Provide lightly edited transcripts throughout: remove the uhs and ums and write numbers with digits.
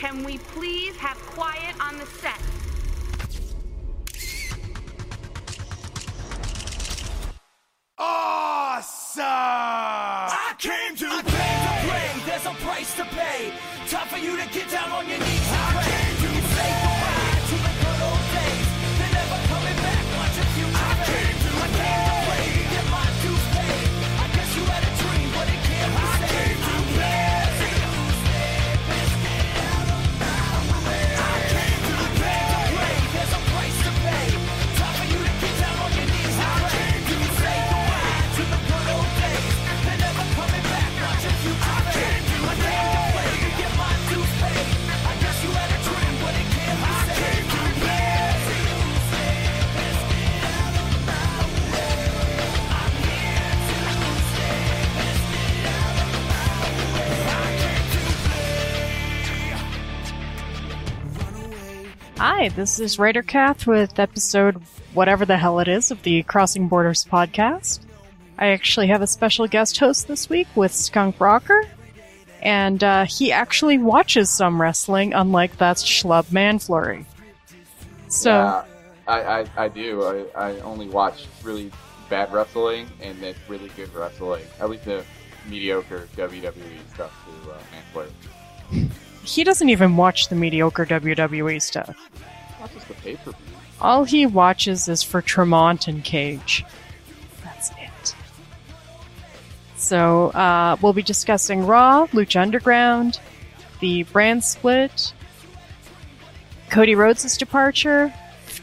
Can we please have quiet on the set? Awesome! I came to play. There's a price to pay. Time for you to get down on your knees. Hi, this is Raider Kath with episode whatever the hell it is of the Crossing Borders podcast. I actually have a special guest host this week with Skunk Rocker, and he actually watches some wrestling, unlike that schlub Manflurry. So yeah, I do. I only watch really bad wrestling and then really good wrestling. At least the mediocre WWE stuff to Manflurry. He doesn't even watch the mediocre WWE stuff. Watches the pay-per-view. All he watches is for Tremont and Cage. That's it. So we'll be discussing Raw, Lucha Underground, the brand split, Cody Rhodes' departure,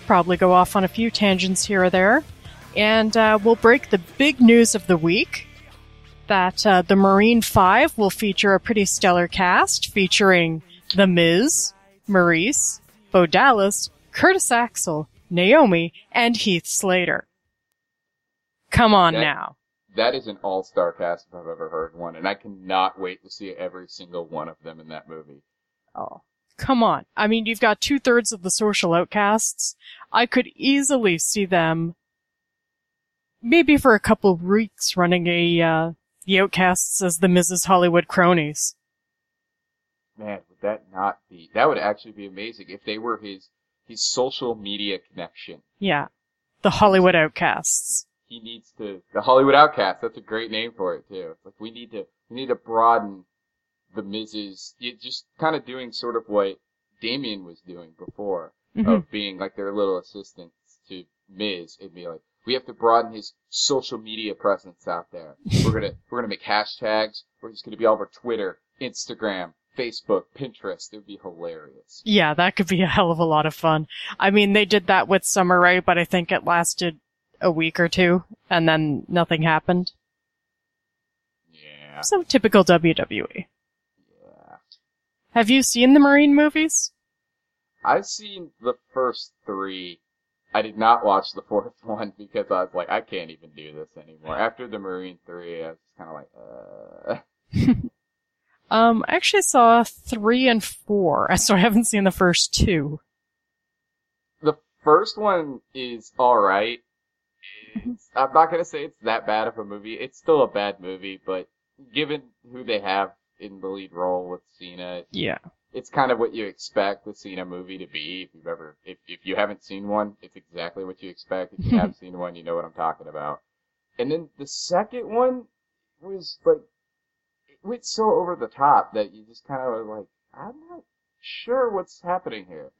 probably go off on a few tangents here or there, and we'll break the big news of the week, that the Maroon 5 will feature a pretty stellar cast featuring The Miz, Maurice, Bo Dallas, Curtis Axel, Naomi, and Heath Slater. Come on now. That is an all-star cast if I've ever heard one, and I cannot wait to see every single one of them in that movie. Oh, come on. I mean, you've got 2/3 of the social outcasts. I could easily see them maybe for a couple of weeks running a... The outcasts as the Mrs. Hollywood cronies. Man, would that not be... That would actually be amazing if they were his social media connection. Yeah. The Hollywood Outcasts. He needs to... The Hollywood Outcasts, that's a great name for it, too. Like, we need to broaden the Mrs... Just kind of doing sort of what Damien was doing before, of being like their little assistants to Miz. It'd be like, we have to broaden his social media presence out there. We're gonna make hashtags. We're just gonna be all over Twitter, Instagram, Facebook, Pinterest. It would be hilarious. Yeah, that could be a hell of a lot of fun. I mean, they did that with Samurai, but I think it lasted a week or two, and then nothing happened. Yeah. So typical WWE. Yeah. Have you seen the Marine movies? I've seen the first three. I did not watch the fourth one because I was like, I can't even do this anymore. After the Marine 3, I was kind of like, I actually saw 3 and 4, so I haven't seen the first two. The first one is alright. I'm not going to say it's that bad of a movie. It's still a bad movie, but given who they have in the lead role with Cena... Yeah. It's kind of what you expect the Cena movie to be. If you haven't seen one, it's exactly what you expect. If you have seen one, you know what I'm talking about. And then the second one was like, it went so over the top that you just kind of were like, I'm not sure what's happening here.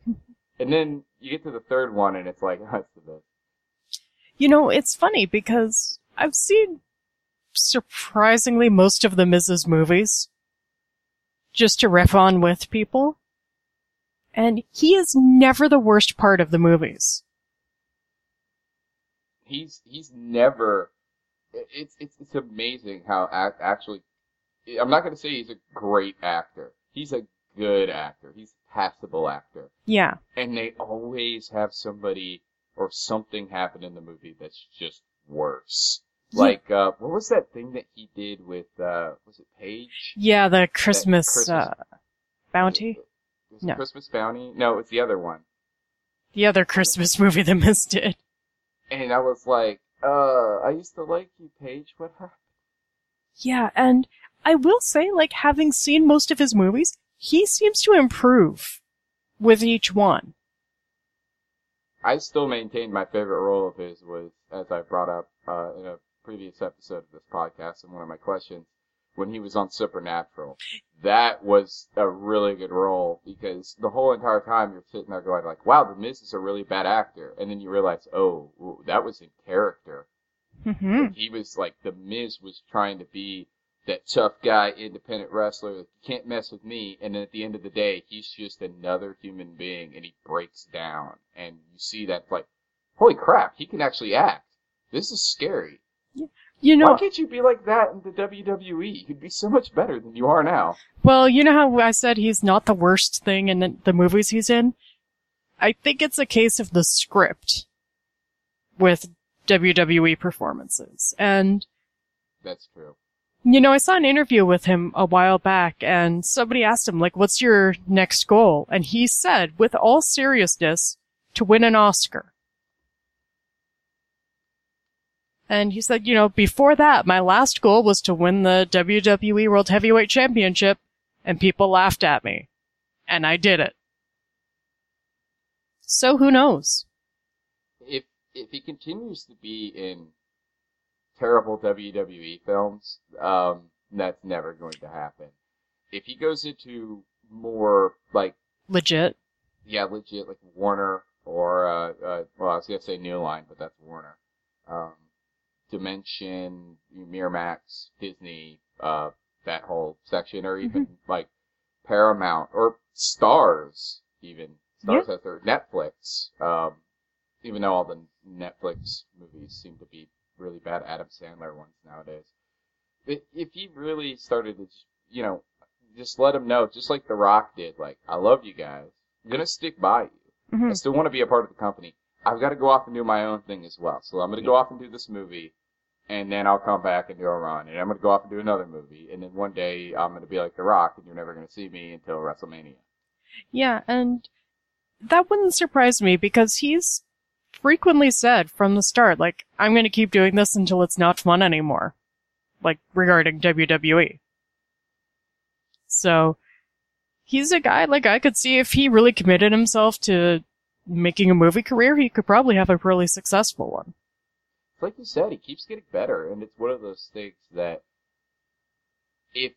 And then you get to the third one and it's like, oh, it's the best. You know, it's funny because I've seen surprisingly most of the Miz's movies, just to riff on with people. And he is never the worst part of the movies. He's never... It's amazing how actually... I'm not going to say he's a great actor. He's a good actor. He's a passable actor. Yeah. And they always have somebody or something happen in the movie that's just worse. Like, what was that thing that he did with, was it Paige? Yeah, the Christmas Bounty? Was it Christmas Bounty? No, it's the other one. The other Christmas movie that missed it. And I was like, I used to like you, Paige. What happened? Yeah, and I will say, like, having seen most of his movies, he seems to improve with each one. I still maintain my favorite role of his was, as I brought up in a previous episode of this podcast in one of my questions, when he was on Supernatural. That was a really good role, because the whole entire time you're sitting there going like, wow, The Miz is a really bad actor. And then you realize, oh, ooh, that was in character. Mm-hmm. Like, he was like, The Miz was trying to be that tough guy, independent wrestler, like, you can't mess with me. And then at the end of the day, he's just another human being, and he breaks down. And you see that, like, holy crap, he can actually act. This is scary. Yeah. You know, why can't you be like that in the WWE? You'd be so much better than you are now. Well, you know how I said he's not the worst thing in the movies he's in? I think it's a case of the script with WWE performances. And that's true. You know, I saw an interview with him a while back, and somebody asked him, like, what's your next goal? And he said, with all seriousness, to win an Oscar. And he said, you know, before that, my last goal was to win the WWE World Heavyweight Championship, and people laughed at me. And I did it. So who knows? If he continues to be in terrible WWE films, that's never going to happen. If he goes into more, like... Legit? Yeah, legit, like Warner, or, well, I was going to say New Line, but that's Warner. Dimension, Miramax, Disney, that whole section, or even like Paramount or Starz, even Starz has their Netflix. Even though all the Netflix movies seem to be really bad Adam Sandler ones nowadays, if he really started to, you know, just let him know, just like The Rock did, like, I love you guys, I'm gonna stick by you. I still want to be a part of the company. I've got to go off and do my own thing as well. So I'm going to go off and do this movie, and then I'll come back and do a run. And I'm going to go off and do another movie. And then one day I'm going to be like The Rock, and you're never going to see me until WrestleMania. Yeah, and that wouldn't surprise me, because he's frequently said from the start, like, I'm going to keep doing this until it's not fun anymore. Like, regarding WWE. So, he's a guy, like, I could see if he really committed himself to making a movie career, he could probably have a really successful one. Like you said, he keeps getting better, and it's one of those things that if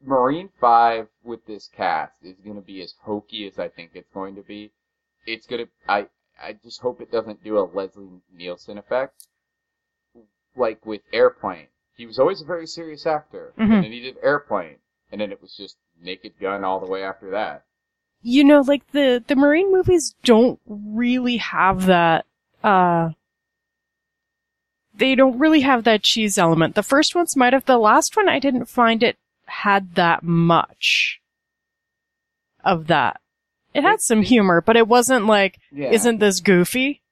Maroon 5 with this cast is going to be as hokey as I think it's going to be, it's going to... I just hope it doesn't do a Leslie Nielsen effect. Like with Airplane. He was always a very serious actor, and then he did Airplane, and then it was just Naked Gun all the way after that. You know, like, the Marine movies don't really have that, they don't really have that cheese element. The first ones might have. The last one, I didn't find it had that much of that. It had some humor, but it wasn't like, isn't this goofy?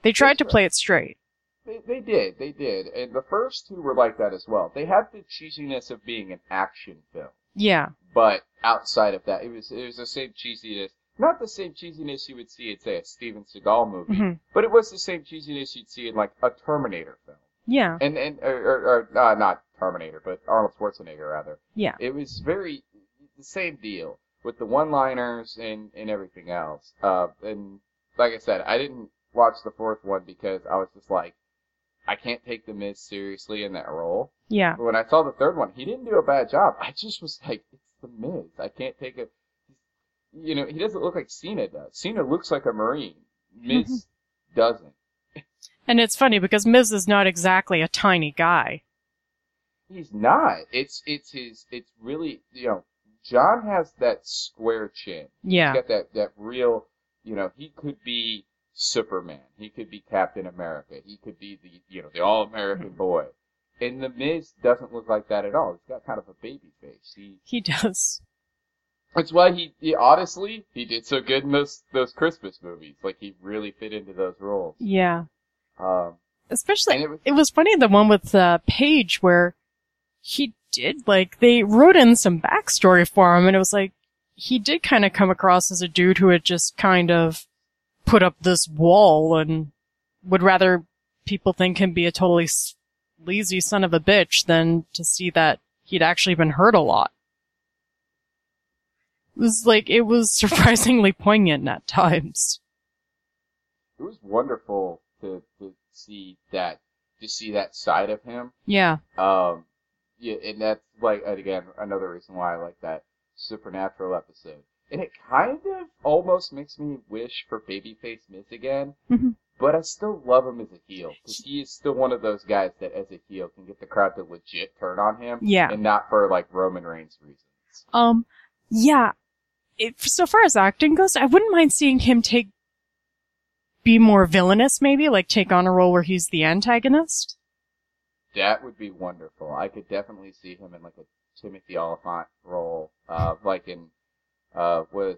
They tried to play it straight. They did. And the first two were like that as well. They had the cheesiness of being an action film. Yeah. But outside of that, it was the same cheesiness. Not the same cheesiness you would see in, say, a Steven Seagal movie, but it was the same cheesiness you'd see in, like, a Terminator film. Yeah. Or not Terminator, but Arnold Schwarzenegger, rather. Yeah. It was very, the same deal, with the one-liners and everything else. And, like I said, I didn't watch the fourth one because I was just like, I can't take The Miz seriously in that role. Yeah. But when I saw the third one, he didn't do a bad job. I just was like, it's The Miz. I can't take it. You know, he doesn't look like Cena does. Cena looks like a Marine. Miz doesn't. And it's funny because Miz is not exactly a tiny guy. He's not. It's really, you know, John has that square chin. Yeah. He's got that real, you know, he could be Superman. He could be Captain America. He could be the, you know, the all-American boy. And The Miz doesn't look like that at all. He's got kind of a baby face. He does. That's why he honestly, he did so good in those Christmas movies. Like, he really fit into those roles. Yeah. Especially, it was funny, the one with Paige, where he did, like, they wrote in some backstory for him, and it was like, he did kind of come across as a dude who had just kind of put up this wall and would rather people think him be a totally sleazy son of a bitch than to see that he'd actually been hurt a lot. It was surprisingly poignant at times. It was wonderful to see that side of him. Yeah. Yeah, and that's again another reason why I like that Supernatural episode. And it kind of almost makes me wish for Babyface Miz again, mm-hmm. but I still love him as a heel because he is still one of those guys that, as a heel, can get the crowd to legit turn on him, yeah. and not for Roman Reigns reasons. Yeah. So far as acting goes, I wouldn't mind seeing him be more villainous, maybe, take on a role where he's the antagonist. That would be wonderful. I could definitely see him in a Timothy Olyphant role, in was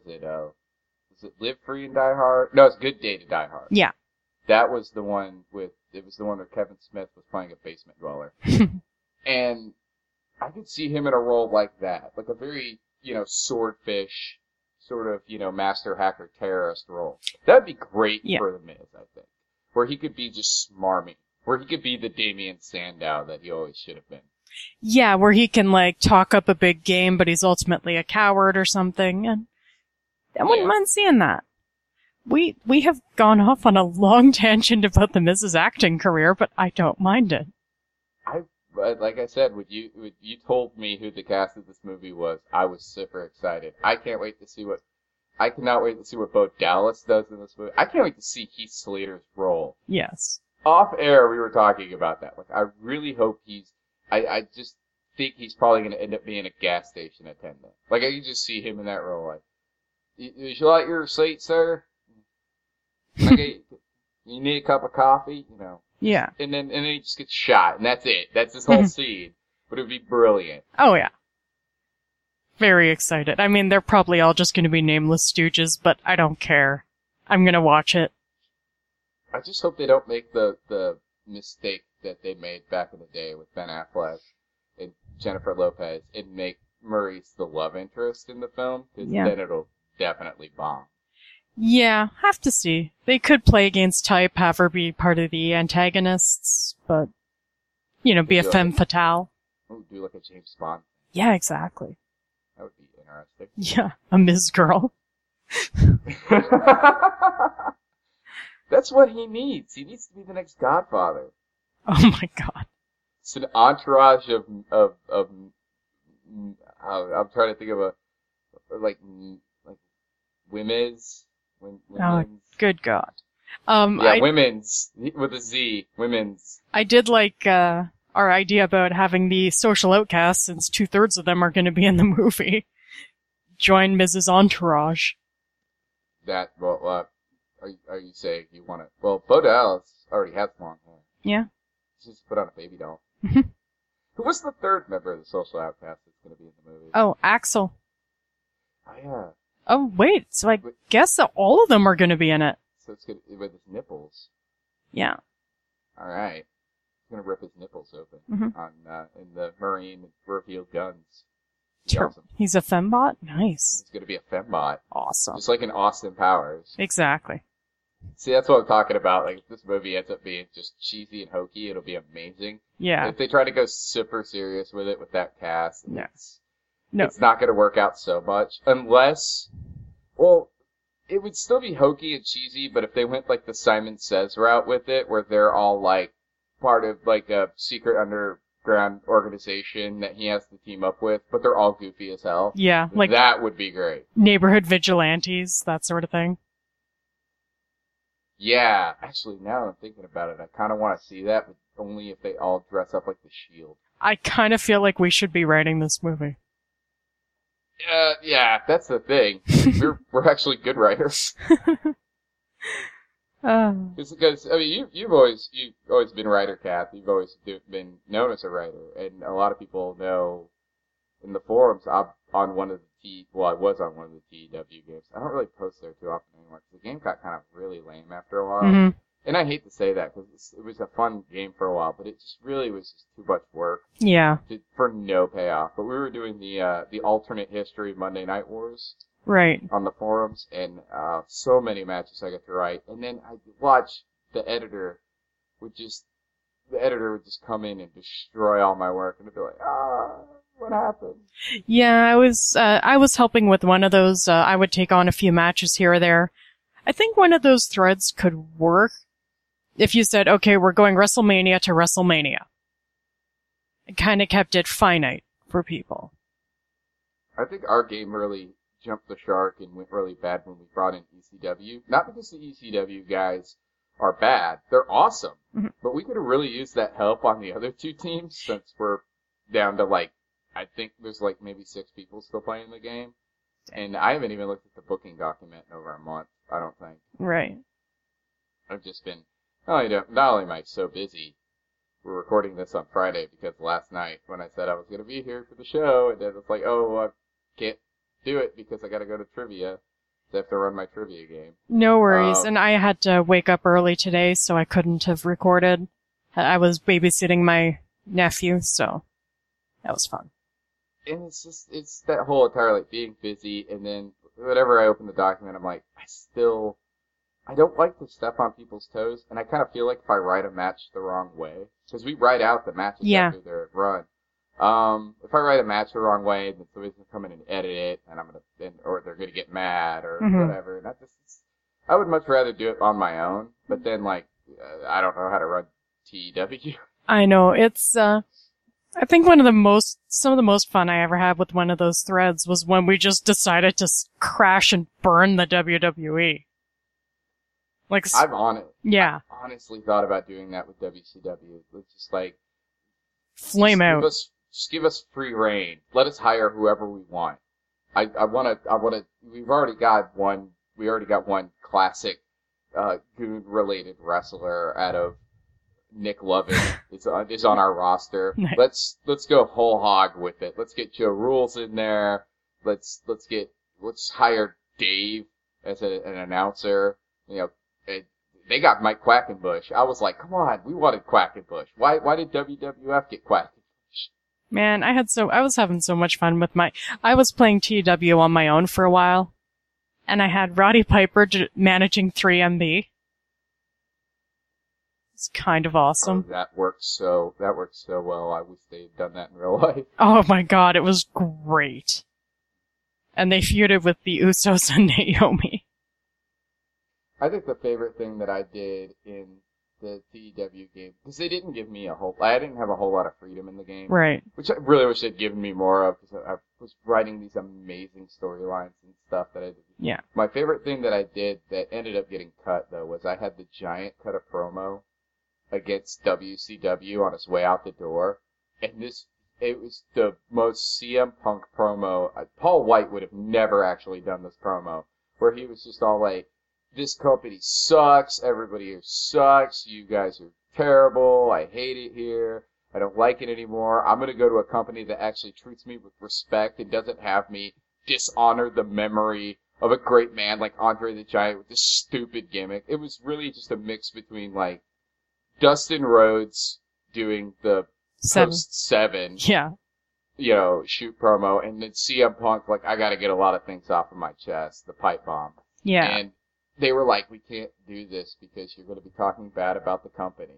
it Live Free and Die Hard? No, it's Good Day to Die Hard. Yeah, that was the one where Kevin Smith was playing a basement dweller, and I could see him in a role like that, a very swordfish sort of master hacker terrorist role. That'd be great for the Miz, I think, where he could be just smarmy, where he could be the Damian Sandow that he always should have been. Yeah, where he can, talk up a big game, but he's ultimately a coward or something. And I wouldn't mind seeing that. We have gone off on a long tangent about the Miz's acting career, but I don't mind it. Like I said, when you told me who the cast of this movie was, I was super excited. I cannot wait to see what Bo Dallas does in this movie. I can't wait to see Heath Slater's role. Yes. Off air, we were talking about that. I really hope I just think he's probably going to end up being a gas station attendant. I can just see him in that role. Would you like your seat, sir? You need a cup of coffee? Yeah. And then he just gets shot, and that's it. That's his whole scene. But it would be brilliant. Oh, yeah. Very excited. They're probably all just going to be nameless stooges, but I don't care. I'm going to watch it. I just hope they don't make the mistake that they made back in the day with Ben Affleck and Jennifer Lopez and make Maurice the love interest in the film, because then it'll definitely bomb. Yeah, have to see. They could play against type, have her be part of the antagonists, but, be a femme fatale. Do a James Bond. Yeah, exactly. That would be interesting. Yeah, a Ms. Girl. That's what he needs. He needs to be the next Godfather. Oh my God! It's an entourage of I'm trying to think of a women's. Women's. Oh, good God! Women's with a Z. Women's. I did our idea about having the social outcasts, since 2/3 of them are going to be in the movie, join Mrs. Entourage. Are you saying you want to? Well, Bo Dallas already has long hair. Yeah. Just put on a baby doll. Mm-hmm. Who was the third member of the Social Outcast that's going to be in the movie? Oh, Axel. Oh, yeah. Oh, wait. So I guess that all of them are going to be in it. So it's going to be with his nipples. Yeah. All right. He's going to rip his nipples open in the Marine revealed guns. Awesome. He's a fembot? Nice. He's going to be a fembot. Awesome. Just like in Austin Powers. Exactly. See, that's what I'm talking about. If this movie ends up being just cheesy and hokey, it'll be amazing. Yeah. And if they try to go super serious with it with that cast, it's not going to work out so much. Unless, it would still be hokey and cheesy, but if they went the Simon Says route with it, where they're all part of a secret underground organization that he has to team up with, but they're all goofy as hell. Yeah. That would be great. Neighborhood vigilantes, that sort of thing. Yeah, actually, now that I'm thinking about it, I kind of want to see that, but only if they all dress up like the Shield. I kind of feel like we should be writing this movie. Yeah, that's the thing. We're actually good writers. Because you've always been a writer, Kath. You've always been known as a writer, and a lot of people know in the forums. I was on one of the TEW games. I don't really post there too often anymore, because the game got kind of really lame after a while. Mm-hmm. And I hate to say that, because it was a fun game for a while, but it just really was just too much work. Yeah. For no payoff. But we were doing the alternate history Monday Night Wars. Right. On the forums, and so many matches I got to write. And then I watched the editor would just come in and destroy all my work, and I'd be like, What happened? Yeah, I was helping with one of those. I would take on a few matches here or there. I think one of those threads could work if you said, okay, we're going WrestleMania to WrestleMania. It kind of kept it finite for people. I think our game really jumped the shark and went really bad when we brought in ECW. Not because the ECW guys are bad. They're awesome. Mm-hmm. But we could have really used that help on the other two teams since we're down to I think there's maybe 6 people still playing the game. And I haven't even looked at the booking document in over a month, I don't think. Right. I've just been, not only am I so busy, we're recording this on Friday because last night when I said I was going to be here for the show, and then it's I can't do it because I got to go to trivia. So I have to run my trivia game. No worries. And I had to wake up early today, so I couldn't have recorded. I was babysitting my nephew, so that was fun. And it's that whole entire, being busy, and then whenever I open the document, I'm I don't like to step on people's toes, and I kind of feel like if I write a match the wrong way, because we write out the matches after they're run. If I write a match the wrong way, then somebody's gonna come in and edit it, and or they're gonna get mad or whatever. And I would much rather do it on my own. But then, I don't know how to run TEW. I know I think some of the most fun I ever had with one of those threads was when we just decided to crash and burn the WWE. I've on it. Yeah. I honestly thought about doing that with WCW. It's just flame out. Just give us free reign. Let us hire whoever we want. I want to. We already got one classic goon-related wrestler out of Nick Lovin is on our roster. Nice. Let's go whole hog with it. Let's get Joe Rules in there. Let's hire Dave as an announcer. They got Mike Quackenbush. I was come on, we wanted Quackenbush. Why did WWF get Quackenbush? Man, I was having so much fun with I was playing TW on my own for a while, and I had Roddy Piper managing 3MB. It's kind of awesome. Oh, that works so well. I wish they had done that in real life. Oh my god, it was great. And they feuded with the Usos and Naomi. I think the favorite thing that I did in the TEW game, because they didn't give me I didn't have a whole lot of freedom in the game. Right. Which I really wish they'd given me more of, because I was writing these amazing storylines and stuff that I did. Yeah. My favorite thing that I did that ended up getting cut, though, was I had the Giant cut a promo against WCW on his way out the door, and it was the most CM Punk promo. Paul White would have never actually done this promo, where he was just all this company sucks, everybody here sucks, you guys are terrible, I hate it here, I don't like it anymore, I'm going to go to a company that actually treats me with respect and doesn't have me dishonor the memory of a great man like Andre the Giant with this stupid gimmick. It was really just a mix between, Dustin Rhodes doing the post-7 shoot promo, and then CM Punk, I got to get a lot of things off of my chest, the pipe bomb. Yeah. And they were we can't do this because you're going to be talking bad about the company.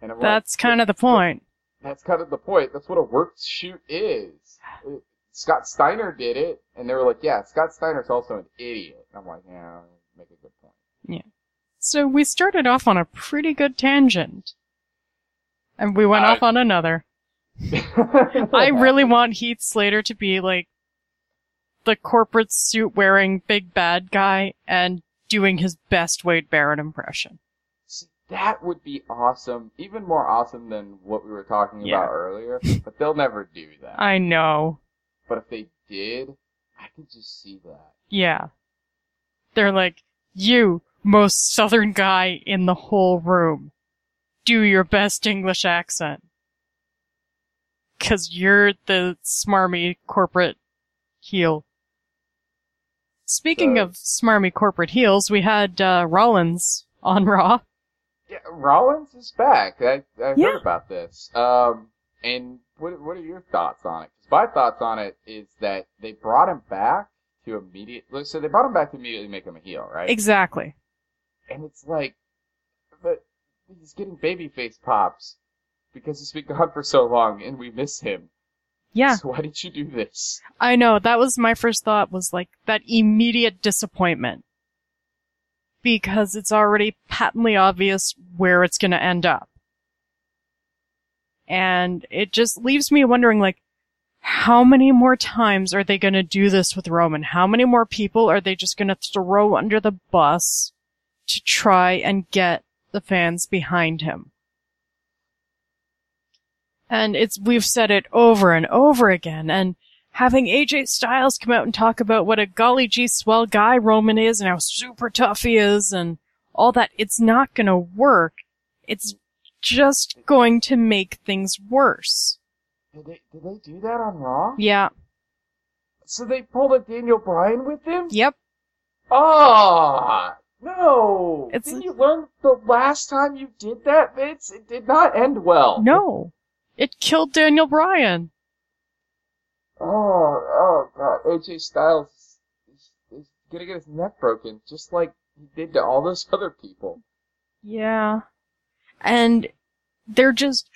And I'm that's kind of the point. That's kind of the point. That's what a work shoot is. Scott Steiner did it, and they were yeah, Scott Steiner's also an idiot. And I'm yeah, make a good point. Yeah. So we started off on a pretty good tangent. And we went off on another. I really want Heath Slater to be the corporate suit-wearing big bad guy and doing his best Wade Barrett impression. See, that would be awesome. Even more awesome than what we were talking about earlier. But they'll never do that. I know. But if they did, I could just see that. Yeah. They're you, most southern guy in the whole room. Do your best English accent. 'Cause you're the smarmy corporate heel. Speaking of smarmy corporate heels, we had Rollins on Raw. Yeah, Rollins is back. I heard about this. And what are your thoughts on it? Because my thoughts on it is that they brought him back to immediately make him a heel, right? Exactly. And it's but he's getting babyface pops because he's been gone for so long and we miss him. Yeah. So why did you do this? I know. That was my first thought, was like that immediate disappointment. Because it's already patently obvious where it's going to end up. And it just leaves me wondering, like, how many more times are they going to do this with Roman? How many more people are they just going to throw under the bus to try and get the fans behind him? And we've said it over and over again, and having AJ Styles come out and talk about what a golly gee swell guy Roman is and how super tough he is and all that, it's not going to work. It's just going to make things worse. Did they do that on Raw? Yeah. So they pulled a Daniel Bryan with him? Yep. Ah, no. Didn't you learn the last time you did that, Vince? It did not end well. No. It killed Daniel Bryan. Oh, God. AJ Styles is gonna get his neck broken, just like he did to all those other people. Yeah. And they're just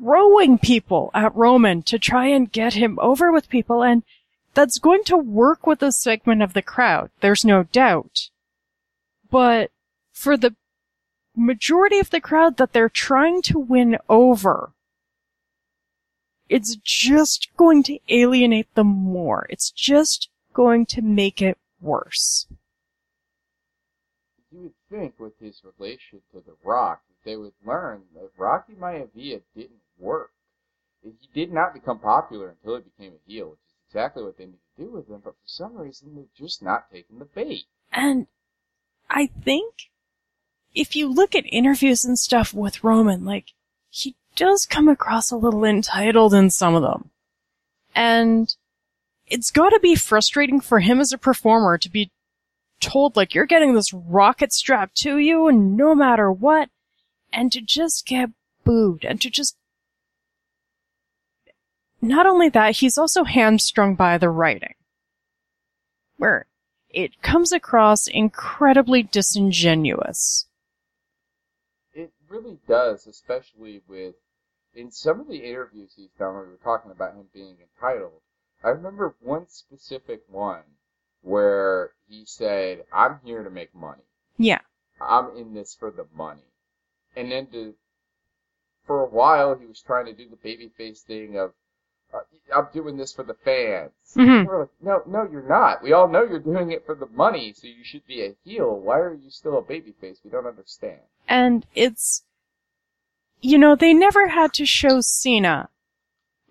throwing people at Roman to try and get him over with people, and that's going to work with a segment of the crowd, there's no doubt. But for the majority of the crowd that they're trying to win over, it's just going to alienate them more. It's just going to make it worse. You would think with his relation to The Rock, they would learn that Rocky Maivia didn't work. He did not become popular until he became a heel, which is exactly what they need to do with him, but for some reason they're just not taking the bait. And I think if you look at interviews and stuff with Roman, like, he does come across a little entitled in some of them. And it's gotta be frustrating for him as a performer to be told, like, you're getting this rocket strapped to you and no matter what, and to just get booed, and to just... Not only that, he's also hamstrung by the writing, where it comes across incredibly disingenuous. Really does, especially with, in some of the interviews he's done where we were talking about him being entitled. I remember one specific one where he said, I'm here to make money. Yeah. I'm in this for the money. And then for a while he was trying to do the babyface thing of, I'm doing this for the fans. Mm-hmm. We're like, no, you're not. We all know you're doing it for the money, so you should be a heel. Why are you still a babyface? We don't understand. And it's, you know, they never had to show Cena,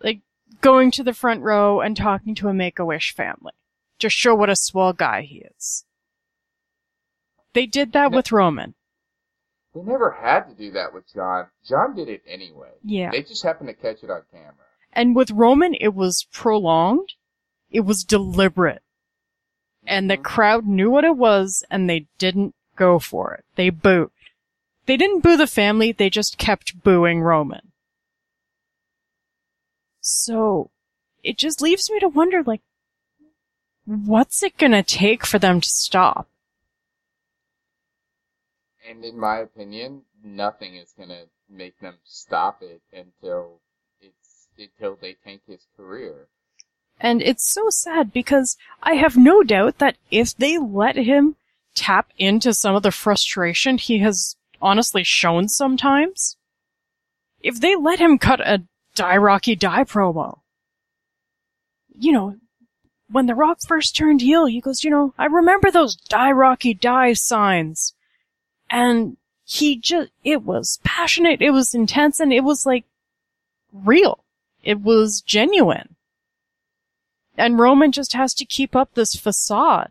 like, going to the front row and talking to a Make-A-Wish family to show what a swell guy he is. They did that with Roman. They never had to do that with John. John did it anyway. Yeah. They just happened to catch it on camera. And with Roman, it was prolonged, it was deliberate, and the crowd knew what it was, and they didn't go for it. They booed. They didn't boo the family, they just kept booing Roman. So, it just leaves me to wonder, like, what's it gonna take for them to stop? And in my opinion, nothing is gonna make them stop it until they tank his career. And it's so sad because I have no doubt that if they let him tap into some of the frustration he has honestly shown sometimes, if they let him cut a Die Rocky Die promo, you know, when The Rock first turned heel, he goes, you know, I remember those Die Rocky Die signs. And it was passionate, it was intense, and it was like real. It was genuine. And Roman just has to keep up this facade.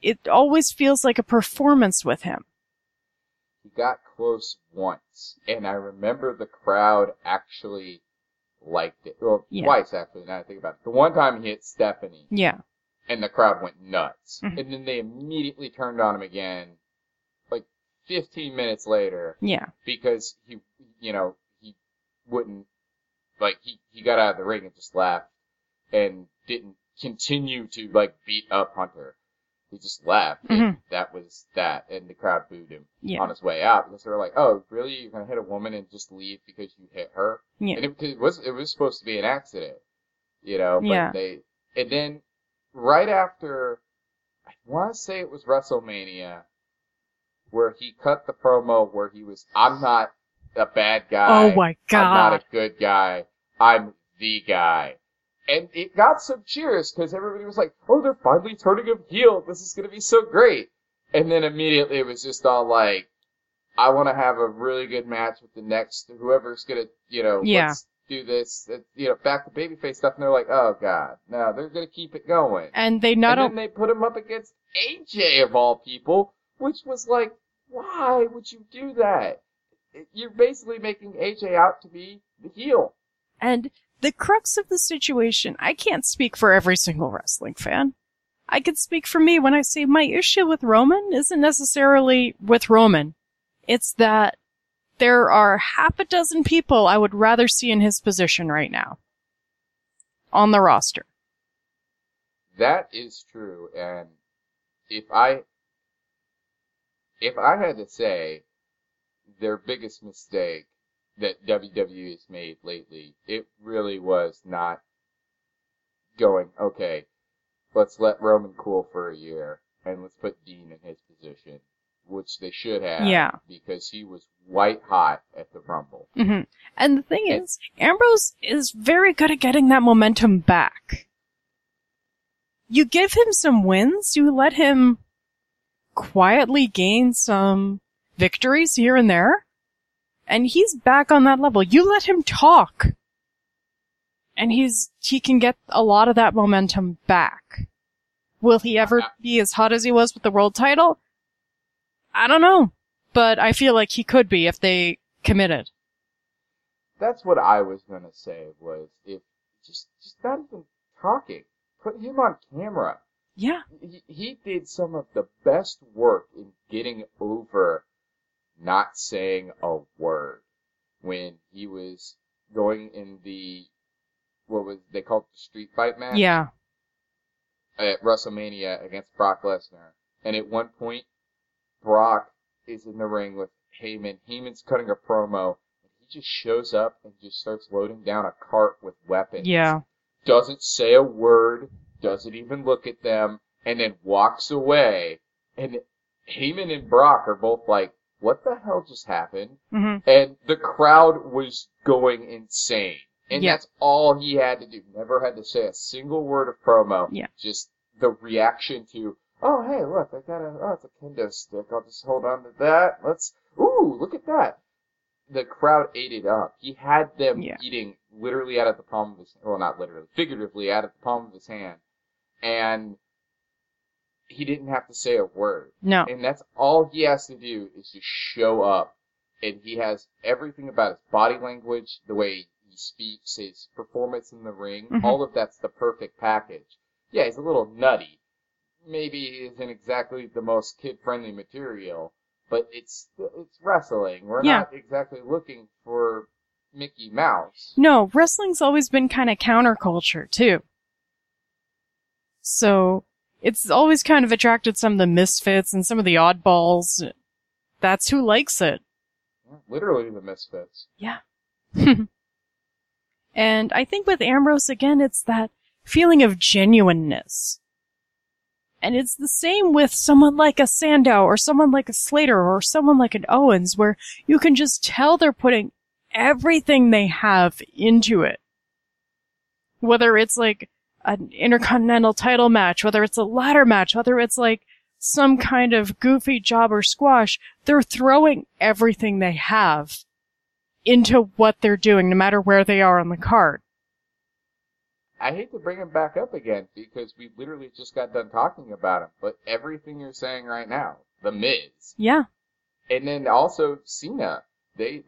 It always feels like a performance with him. He got close once, and I remember the crowd actually liked it. Well, yeah. Twice, actually, now I think about it. The one time he hit Stephanie. Yeah. And the crowd went nuts. Mm-hmm. And then they immediately turned on him again, like 15 minutes later. Yeah. Because he, you know, he wouldn't. Like, he got out of the ring and just laughed and didn't continue to, like, beat up Hunter. He just left. Mm-hmm. That was that. And the crowd booed him on his way out because they were like, oh, really? You're going to hit a woman and just leave because you hit her? Yeah. And it was supposed to be an accident, you know? But and then right after, I want to say it was WrestleMania, where he cut the promo where he was, I'm not a bad guy. Oh my God. I'm not a good guy. I'm the guy. And it got some cheers because everybody was like, oh, they're finally turning him heel. This is going to be so great. And then immediately it was just all like, I want to have a really good match with the next, whoever's going to, you know, let's do this, you know, back to babyface stuff. And they're like, oh, God, no, they're going to keep it going. And they then they put him up against AJ, of all people, which was like, why would you do that? You're basically making AJ out to be the heel. And the crux of the situation, I can't speak for every single wrestling fan. I can speak for me when I say my issue with Roman isn't necessarily with Roman. It's that there are half a dozen people I would rather see in his position right now on the roster. That is true. And if I had to say their biggest mistake that WWE has made lately, it really was not going, okay, let's let Roman cool for a year, and let's put Dean in his position, which they should have, because he was white hot at the Rumble. Mm-hmm. And the thing is, Ambrose is very good at getting that momentum back. You give him some wins, you let him quietly gain some victories here and there, and he's back on that level. You let him talk, and he can get a lot of that momentum back. Will he ever be as hot as he was with the world title? I don't know, but I feel like he could be if they committed. That's what I was going to say, was if just not even talking. Put him on camera. Yeah. He did some of the best work in getting over not saying a word when he was going in the, what was they called, the street fight match? Yeah. At WrestleMania against Brock Lesnar. And at one point, Brock is in the ring with Heyman. Heyman's cutting a promo. And he just shows up and just starts loading down a cart with weapons. Yeah. Doesn't say a word, doesn't even look at them, and then walks away. And Heyman and Brock are both like, what the hell just happened? Mm-hmm. And the crowd was going insane. And that's all he had to do. Never had to say a single word of promo. Yeah. Just the reaction to, oh, hey, look, it's a kendo stick. I'll just hold on to that. Ooh, look at that. The crowd ate it up. He had them eating literally out of the palm of his, well, not literally, figuratively out of the palm of his hand. And he didn't have to say a word. No. And that's all he has to do is just show up. And he has everything about his body language, the way he speaks, his performance in the ring. Mm-hmm. All of that's the perfect package. Yeah, he's a little nutty. Maybe he isn't exactly the most kid-friendly material, but it's wrestling. We're not exactly looking for Mickey Mouse. No, wrestling's always been kind of counterculture, too. So it's always kind of attracted some of the misfits and some of the oddballs. That's who likes it. Literally the misfits. Yeah. And I think with Ambrose, again, it's that feeling of genuineness. And it's the same with someone like a Sandow or someone like a Slater or someone like an Owens, where you can just tell they're putting everything they have into it. Whether it's like an intercontinental title match, whether it's a ladder match, whether it's like some kind of goofy job or squash, they're throwing everything they have into what they're doing, no matter where they are on the card. I hate to bring him back up again because we literally just got done talking about him, but everything you're saying right now, The Miz. Yeah. And then also Cena.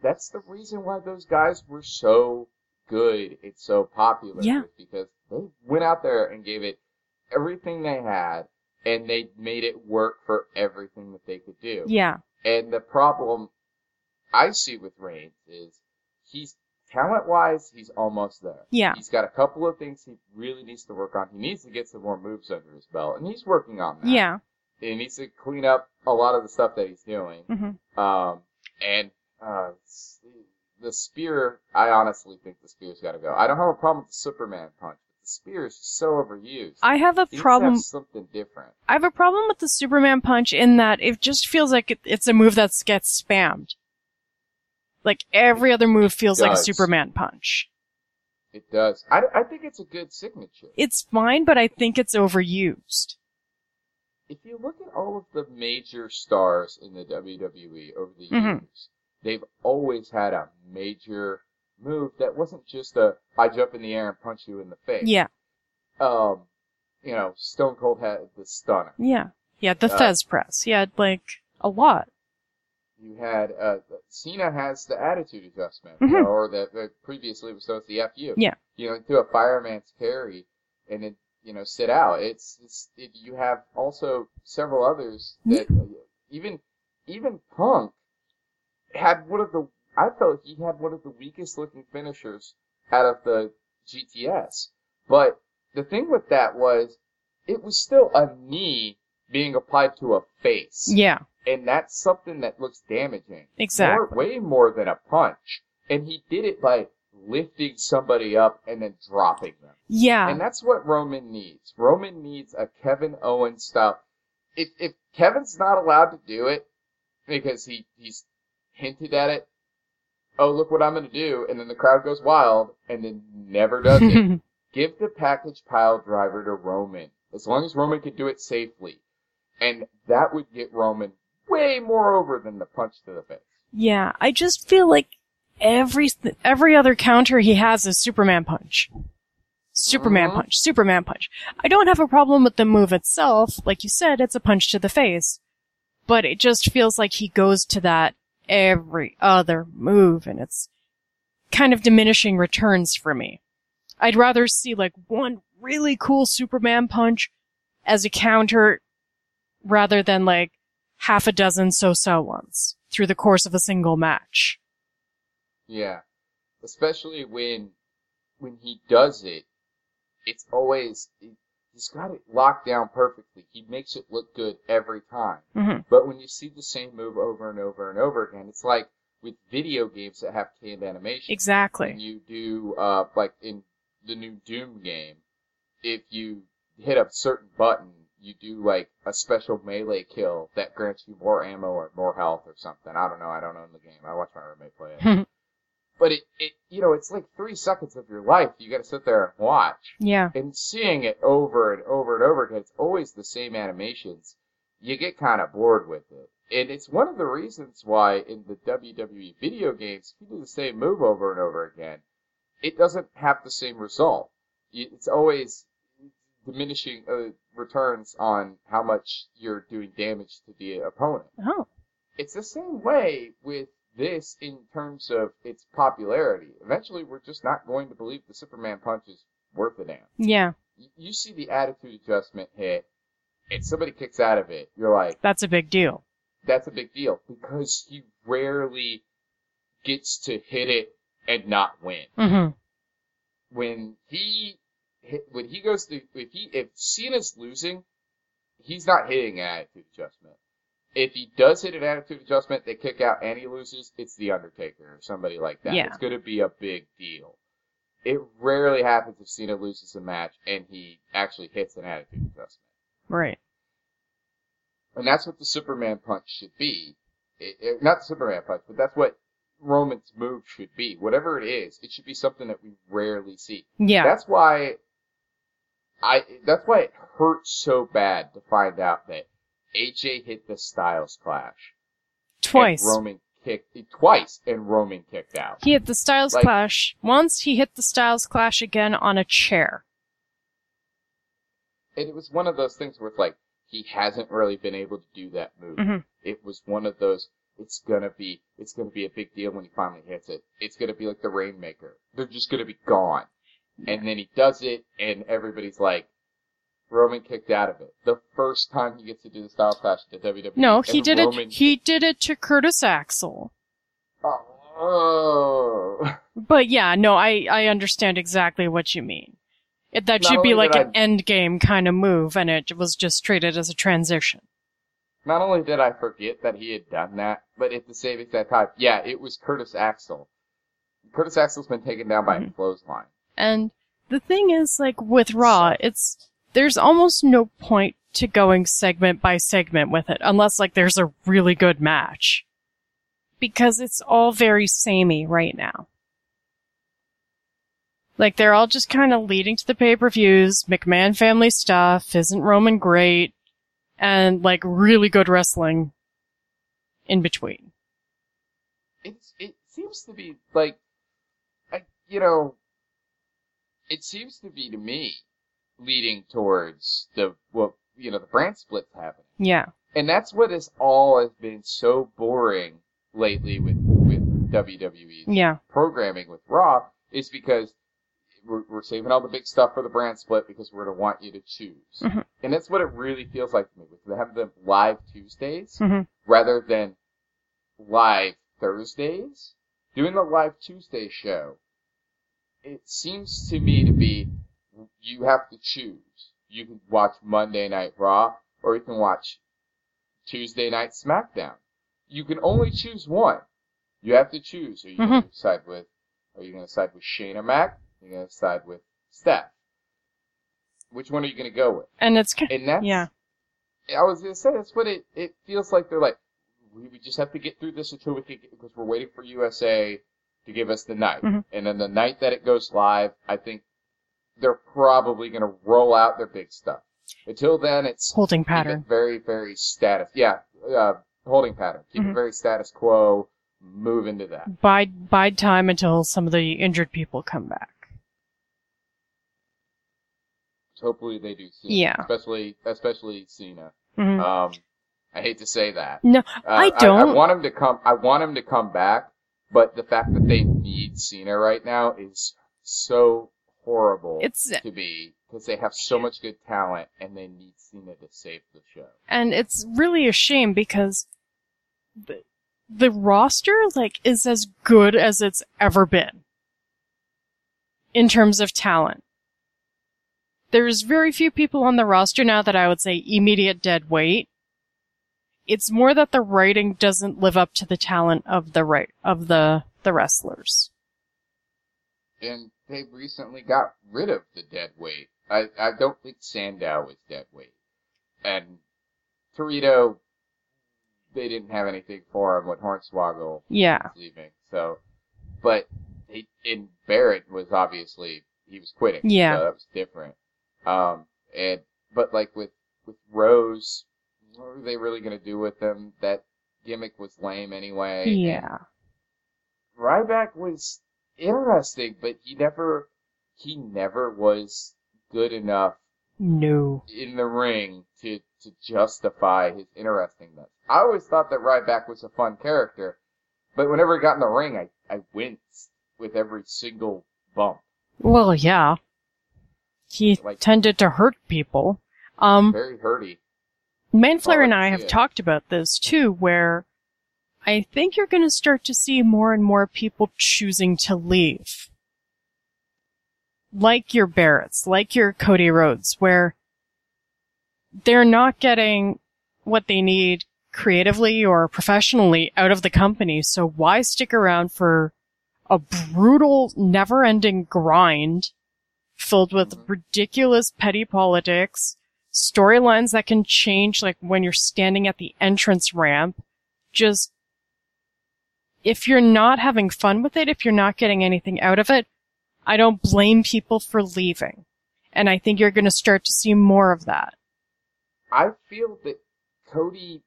That's the reason why those guys were so good and so popular. Yeah. Because they went out there and gave it everything they had, and they made it work for everything that they could do. Yeah. And the problem I see with Reigns is he's, talent-wise, he's almost there. Yeah. He's got a couple of things he really needs to work on. He needs to get some more moves under his belt, and he's working on that. Yeah. He needs to clean up a lot of the stuff that he's doing. Mm-hmm. The spear, I honestly think the spear's got to go. I don't have a problem with the Superman punch, but the spear is just so overused. He needs to have something different. I have a problem with the Superman punch in that it just feels like it's a move that gets spammed. Like, every other move feels like a Superman punch. It does. I think it's a good signature. It's fine, but I think it's overused. If you look at all of the major stars in the WWE over the mm-hmm. years, they've always had a major move that wasn't just I jump in the air and punch you in the face. Yeah. Stone Cold had the stunner. Yeah. Yeah, the Fez press. Yeah, like, a lot. You had, Cena has the attitude adjustment, mm-hmm. Or the previously was known as the FU. Yeah. Do a fireman's carry and then, sit out. You have also several others that even Punk had I felt he had one of the weakest looking finishers out of the GTS. But the thing with that was it was still a knee being applied to a face. Yeah. And that's something that looks damaging. Exactly. Way more than a punch. And he did it by lifting somebody up and then dropping them. Yeah. And that's what Roman needs. Roman needs a Kevin Owens style. If Kevin's not allowed to do it because he's hinted at it, oh, look what I'm going to do, and then the crowd goes wild and then never does it. Give the package pile driver to Roman. As long as Roman can do it safely. And that would get Roman way more over than the punch to the face. Yeah, I just feel like every other counter he has is Superman punch. Superman mm-hmm. punch, Superman punch. I don't have a problem with the move itself. Like you said, it's a punch to the face. But it just feels like he goes to that every other move, and it's kind of diminishing returns for me. I'd rather see, like, one really cool Superman punch as a counter rather than, like, half a dozen so-so ones through the course of a single match. Yeah. Especially when he does it, it's always, he's got it locked down perfectly. He makes it look good every time. Mm-hmm. But when you see the same move over and over and over again, it's like with video games that have canned animation. Exactly. When you do, like in the new Doom game, if you hit a certain button, you do, like, a special melee kill that grants you more ammo or more health or something. I don't know. I don't own the game. I watch my roommate play it. But it's like 3 seconds of your life. You got to sit there and watch. Yeah. And seeing it over and over and over again, it's always the same animations. You get kind of bored with it. And it's one of the reasons why in the WWE video games, you do the same move over and over again. It doesn't have the same result. It's always diminishing returns on how much you're doing damage to the opponent. Oh. It's the same way with this in terms of its popularity. Eventually, we're just not going to believe the Superman punch is worth a damn. Yeah. You see the attitude adjustment hit, and somebody kicks out of it. You're like... That's a big deal. That's a big deal, because he rarely gets to hit it and not win. Mm-hmm. When he goes through, if Cena's losing, he's not hitting an attitude adjustment. If he does hit an attitude adjustment, they kick out and he loses, it's The Undertaker or somebody like that. Yeah. It's going to be a big deal. It rarely happens if Cena loses a match and he actually hits an attitude adjustment. Right. And that's what the Superman punch should be. Not the Superman punch, but that's what Roman's move should be. Whatever it is, it should be something that we rarely see. Yeah. That's why it hurts so bad to find out that AJ hit the Styles Clash twice. And Roman kicked twice, and Roman kicked out. He hit the Styles Clash once. He hit the Styles Clash again on a chair. And it was one of those things where it's like he hasn't really been able to do that move. Mm-hmm. It was one of those. It's gonna be a big deal when he finally hits it. It's gonna be like the Rainmaker. They're just gonna be gone. And then he does it, and everybody's like, Roman kicked out of it. The first time he gets to do the Styles Clash at the WWE. No, he did it to Curtis Axel. Oh. But yeah, no, I understand exactly what you mean. That should be like an endgame kind of move, and it was just treated as a transition. Not only did I forget that he had done that, but at the same exact time, yeah, it was Curtis Axel. Curtis Axel's been taken down by a clothesline. And the thing is, like, with Raw, there's almost no point to going segment by segment with it, unless, like, there's a really good match. Because it's all very samey right now. Like, they're all just kind of leading to the pay-per-views, McMahon family stuff, isn't Roman great, and, like, really good wrestling in between. It seems to be, like, it seems to be, to me, leading towards the brand split's happening. Yeah. And that's what has all has been so boring lately with WWE's programming with Raw, is because we're saving all the big stuff for the brand split because we're going to want you to choose. Mm-hmm. And that's what it really feels like to me. They have them live Tuesdays rather than live Thursdays. Doing the live Tuesday show, it seems to me to be you have to choose. You can watch Monday Night Raw or you can watch Tuesday Night SmackDown. You can only choose one. You have to choose. Are you going to side with Shayna Mack? You're going to side with Steph. Which one are you going to go with? And it's kind of, yeah. I was going to say, that's what it feels like. They're like, we just have to get through this until we can, because we're waiting for USA to give us the night. Mm-hmm. And then the night that it goes live, I think they're probably going to roll out their big stuff. Until then, it's holding pattern. Very, very status. Yeah, holding pattern. Keep it very status quo. Move into that. Bide time until some of the injured people come back. Hopefully they do soon. Yeah. Especially Cena. Mm-hmm. I hate to say that. No, I don't. I want him to come. I want him to come back, but the fact that they need Cena right now is so horrible to be, because they have so much good talent and they need Cena to save the show. And it's really a shame because the roster, like, is as good as it's ever been in terms of talent. There's very few people on the roster now that I would say immediate dead weight. It's more that the writing doesn't live up to the talent of the wrestlers. And they recently got rid of the dead weight. I don't think Sandow is dead weight. And Torito, they didn't have anything for him with Hornswoggle leaving. So, but Barrett was obviously, he was quitting. Yeah. So that was different. But like with Rose, what were they really going to do with him? That gimmick was lame anyway. Yeah. And Ryback was interesting, but he never was good enough. No. In the ring to justify his interestingness. I always thought that Ryback was a fun character, but whenever he got in the ring, I winced with every single bump. Well, yeah. He tended to hurt people. Very hurty. Manflair and I have talked about this, too, where I think you're going to start to see more and more people choosing to leave. Like your Barretts, like your Cody Rhodes, where they're not getting what they need creatively or professionally out of the company, so why stick around for a brutal, never-ending grind filled with ridiculous petty politics, storylines that can change, like when you're standing at the entrance ramp, just, if you're not having fun with it, if you're not getting anything out of it, I don't blame people for leaving. And I think you're going to start to see more of that. I feel that Cody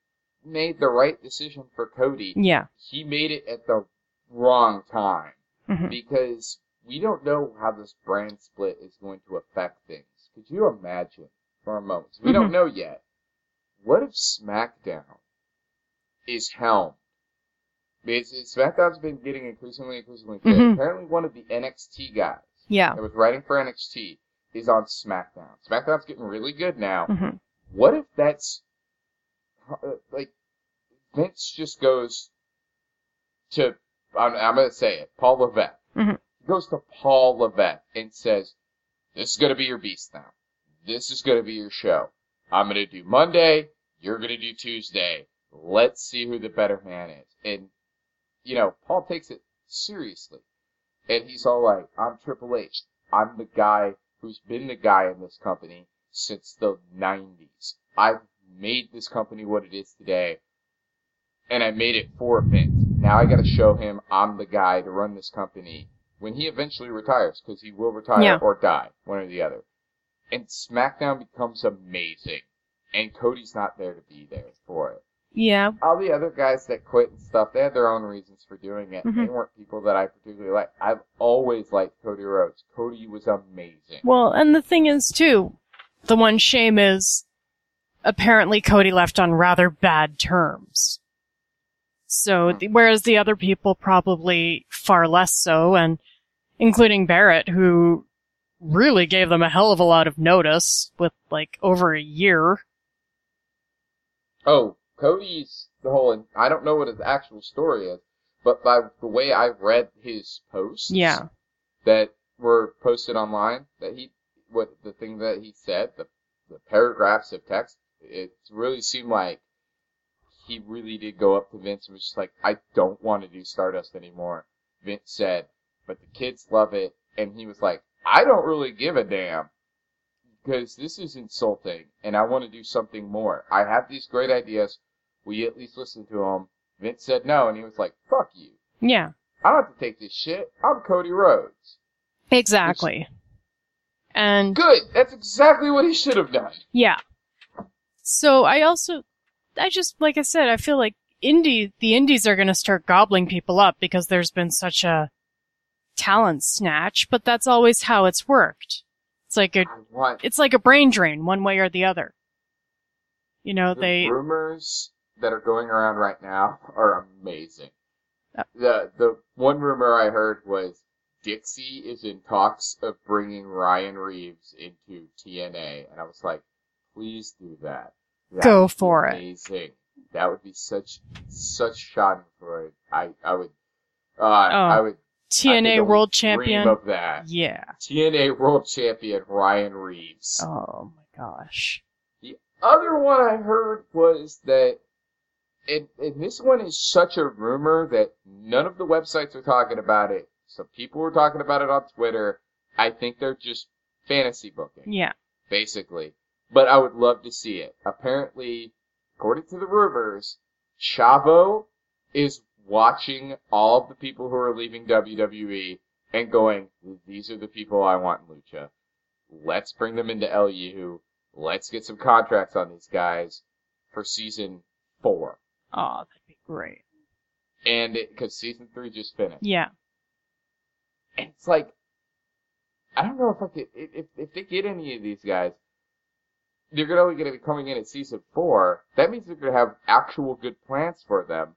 made the right decision for Cody. Yeah. He made it at the wrong time. Mm-hmm. Because we don't know how this brand split is going to affect things. Could you imagine for a moment? We don't know yet. What if SmackDown is helmed? SmackDown's been getting increasingly good. Apparently one of the NXT guys that was writing for NXT is on SmackDown. SmackDown's getting really good now. Mm-hmm. What if that's, like, Vince just goes to, I'm going to say it, Paul Levesque. He goes to Paul Levesque and says, this is going to be your beast now. This is going to be your show. I'm going to do Monday. You're going to do Tuesday. Let's see who the better man is. And, you know, Paul takes it seriously. And he's all like, I'm Triple H. I'm the guy who's been the guy in this company since the 90s. I've made this company what it is today, and I made it for Vince. Now I got to show him I'm the guy to run this company when he eventually retires, because he will retire or die, one or the other. And SmackDown becomes amazing, and Cody's not there to be there for it. Yeah. All the other guys that quit and stuff, they had their own reasons for doing it. Mm-hmm. They weren't people that I particularly liked. I've always liked Cody Rhodes. Cody was amazing. Well, and the thing is, too, the one shame is apparently Cody left on rather bad terms. So, whereas the other people probably far less so, and including Barrett, who really gave them a hell of a lot of notice with, like, over a year. Oh, Cody's the whole, I don't know what his actual story is, but by the way I read his posts that were posted online, that he, what the thing that he said, the paragraphs of text, it really seemed like he really did go up to Vince and was just like, I don't want to do Stardust anymore. Vince said, but the kids love it. And he was like, I don't really give a damn, because this is insulting, and I want to do something more. I have these great ideas. Will you at least listen to them? Vince said no, and he was like, fuck you. Yeah. I don't have to take this shit. I'm Cody Rhodes. Exactly. And good. That's exactly what he should have done. Yeah. So I just, like I said, I feel like the indies are going to start gobbling people up because there's been such a talent snatch, but that's always how it's worked. It's like a brain drain, one way or the other. You know, the rumors that are going around right now are amazing. Oh. The one rumor I heard was Dixie is in talks of bringing Ryan Reeves into TNA, and I was like, please do that. Go for it. Amazing. That would be such schadenfreude. I would. TNA World Champion. Dream of that. Yeah. TNA World Champion Ryan Reeves. Oh my gosh. The other one I heard was that, and this one is such a rumor that none of the websites are talking about it. Some people were talking about it on Twitter. I think they're just fantasy booking. Yeah. Basically. But I would love to see it. Apparently, according to the rumors, Chavo is watching all of the people who are leaving WWE and going, these are the people I want in Lucha. Let's bring them into LU. Let's get some contracts on these guys for season 4. Oh, that'd be great. And because season 3 just finished. Yeah. And it's like, I don't know if I could, if they get any of these guys, they're going to be coming in at season 4. That means they're going to have actual good plans for them,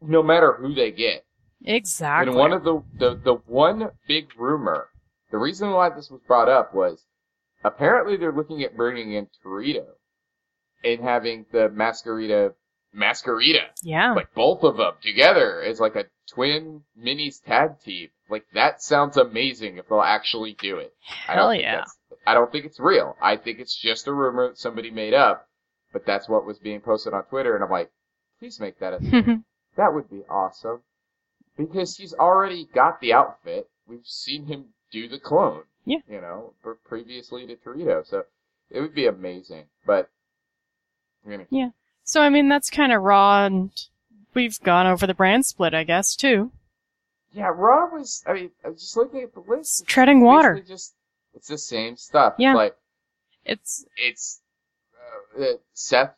no matter who they get. Exactly. And one of the one big rumor, the reason why this was brought up was, apparently they're looking at bringing in Torito and having the Masquerita. Yeah. Like both of them together as like a twin minis tag team. Like that sounds amazing if they'll actually do it. Hell yeah. I don't think it's real. I think it's just a rumor that somebody made up, but that's what was being posted on Twitter, and I'm like, please make that a thing. That would be awesome, because he's already got the outfit. We've seen him do the clone, you know, previously to Torito, so it would be amazing, but... Yeah, so I mean, that's kind of Raw, and we've gone over the brand split, I guess, too. Yeah, Raw was, I mean, I was just looking at the list. Treading water. It's the same stuff. Yeah. Like, Seth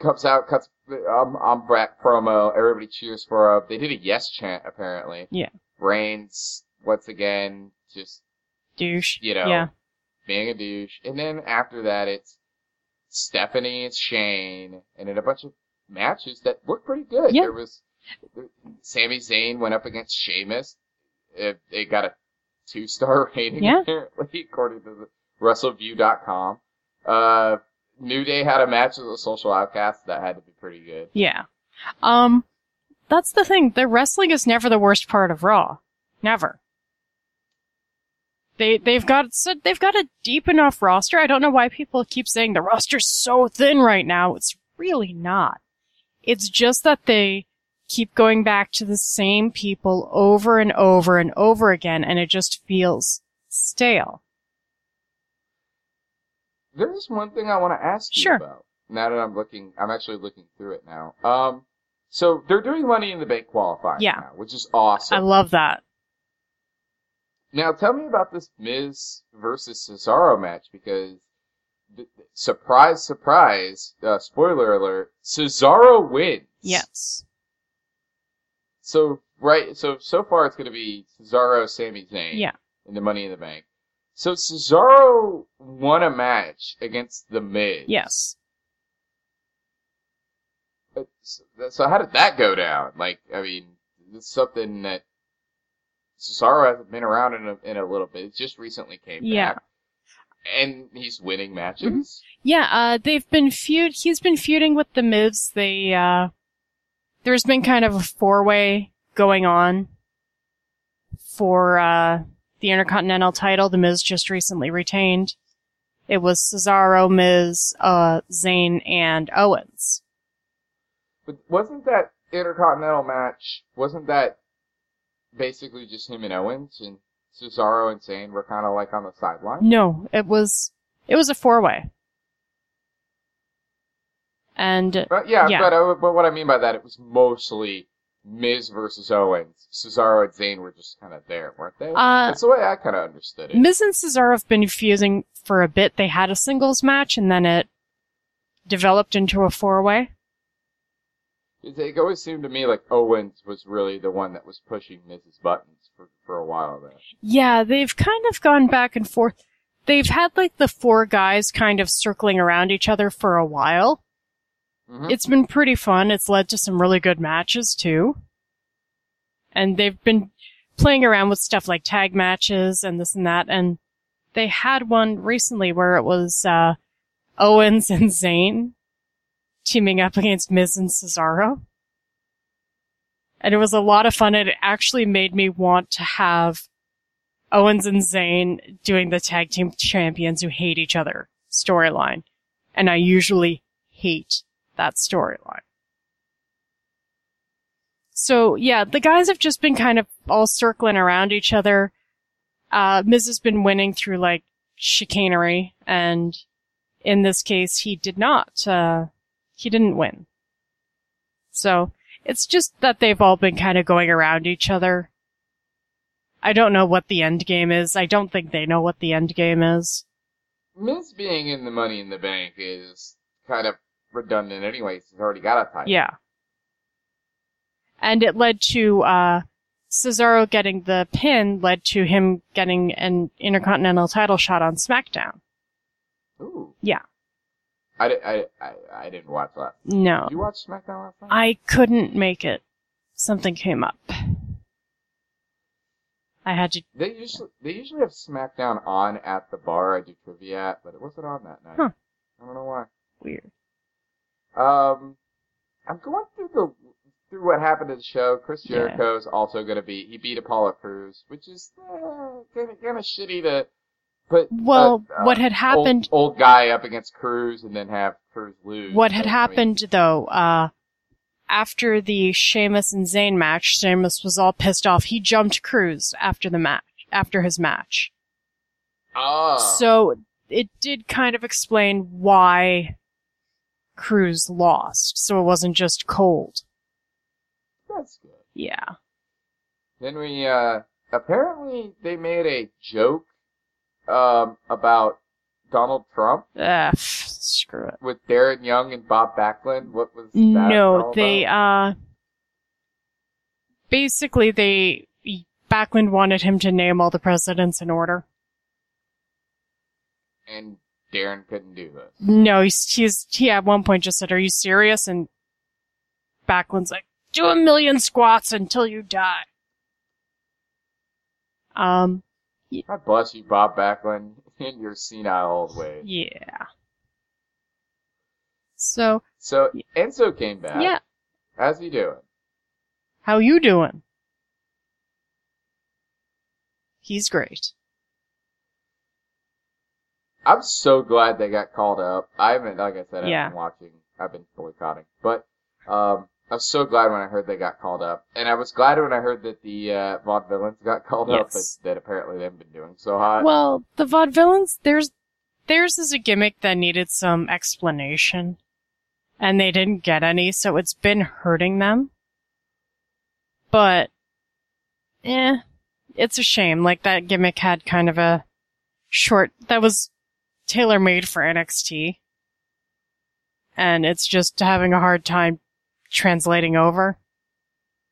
comes out, cuts I'm Brat promo, everybody cheers for him. They did a yes chant, apparently. Yeah. Reigns, once again, just... douche. You know, being a douche. And then after that, it's Stephanie, it's Shane, and then a bunch of matches that looked pretty good. Yeah. There was... Sami Zayn went up against Sheamus. It got a 2-star rating, apparently, according to WrestleView.com. New Day had a match with the Social Outcasts that had to be pretty good. Yeah. That's the thing. The wrestling is never the worst part of Raw. Never. They've got a deep enough roster. I don't know why people keep saying the roster's so thin right now. It's really not. It's just that they keep going back to the same people over and over and over again, and it just feels stale. There is one thing I want to ask you about. Now that I'm actually looking through it now. So they're doing Money in the Bank qualifying now, which is awesome. I love that. Now tell me about this Miz versus Cesaro match, because surprise, surprise, spoiler alert, Cesaro wins. Yes. So far it's going to be Cesaro, Sami Zayn, in the Money in the Bank. So Cesaro won a match against the Miz. Yes. So how did that go down? Like, I mean, it's something that Cesaro hasn't been around in a little bit. It just recently came back. And he's winning matches. Mm-hmm. Yeah, he's been feuding with the Miz. There's been kind of a four-way going on for the Intercontinental title. The Miz just recently retained. It was Cesaro, Miz, Zayn, and Owens. But wasn't that Intercontinental match, wasn't that basically just him and Owens, and Cesaro and Zayn were kind of like on the sideline? No, it was a four-way. And but what I mean by that, it was mostly Miz versus Owens. Cesaro and Zayn were just kind of there, weren't they? That's the way I kind of understood it. Miz and Cesaro have been fusing for a bit. They had a singles match, and then it developed into a four-way. It always seemed to me like Owens was really the one that was pushing Miz's buttons for a while there. Yeah, they've kind of gone back and forth. They've had like the four guys kind of circling around each other for a while. Mm-hmm. It's been pretty fun. It's led to some really good matches too. And they've been playing around with stuff like tag matches and this and that. And they had one recently where it was Owens and Zayn teaming up against Miz and Cesaro. And it was a lot of fun. It actually made me want to have Owens and Zayn doing the tag team champions who hate each other storyline. And I usually hate that storyline. So, yeah, the guys have just been kind of all circling around each other. Miz has been winning through, like, chicanery. And in this case, he did not. He didn't win. So, it's just that they've all been kind of going around each other. I don't know what the end game is. I don't think they know what the end game is. Miz being in the Money in the Bank is kind of redundant anyways. He's already got a title. Yeah. And it led to Cesaro getting the pin, led to him getting an Intercontinental title shot on SmackDown. Ooh. Yeah. I didn't watch that. No. Did you watch SmackDown last night? I couldn't make it. Something came up. I had to. They usually have SmackDown on at the bar I do trivia at, but it wasn't on that night. Huh. I don't know why. Weird. I'm going through what happened to the show. Chris Jericho is also going to be. He beat Apollo Crews, which is kind of shitty to. But what had happened? Old guy up against Cruz, and then have Cruz lose. What had happened though? After the Sheamus and Zayn match, Sheamus was all pissed off. He jumped Cruz after his match. So it did kind of explain why Cruz lost. So it wasn't just cold. That's good. Yeah. Then we apparently they made a joke about Donald Trump. Screw it. With Darren Young and Bob Backlund, what was that? No, they basically Backlund wanted him to name all the presidents in order, and Darren couldn't do this. No, he at one point just said, "Are you serious?" And Backlund's like, "Do 1,000,000 squats until you die." God bless you, Bob Backlund, in your senile old ways. Yeah. So Enzo came back. Yeah. How's he doing? How you doing? He's great. I'm so glad they got called up. I haven't, like I said, I've been watching. I've been boycotting. But I was so glad when I heard they got called up. And I was glad when I heard that the vaudevillains got called up, but that apparently they haven't been doing so hot. Well, the vaudevillains, theirs is a gimmick that needed some explanation. And they didn't get any, so it's been hurting them. But, it's a shame. Like, that gimmick had kind of a short... That was tailor-made for NXT. And it's just having a hard time translating over.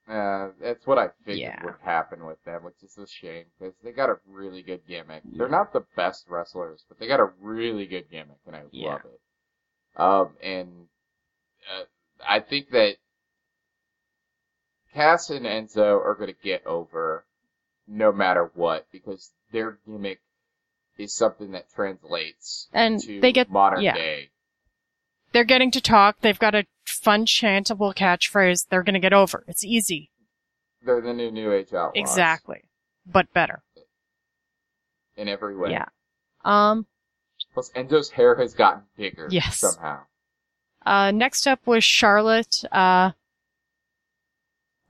That's what I figured would happen with them, which is a shame, because they got a really good gimmick. They're not the best wrestlers, but they got a really good gimmick, and I love it. And I think that Cass and Enzo are going to get over no matter what, because their gimmick is something that translates to modern day. They're getting to talk. They've got a fun, chantable catchphrase. They're going to get over. It's easy. They're the New Age Outlaws. Exactly. But better. In every way. Yeah. Plus, Enzo's hair has gotten bigger somehow. Next up was Charlotte. A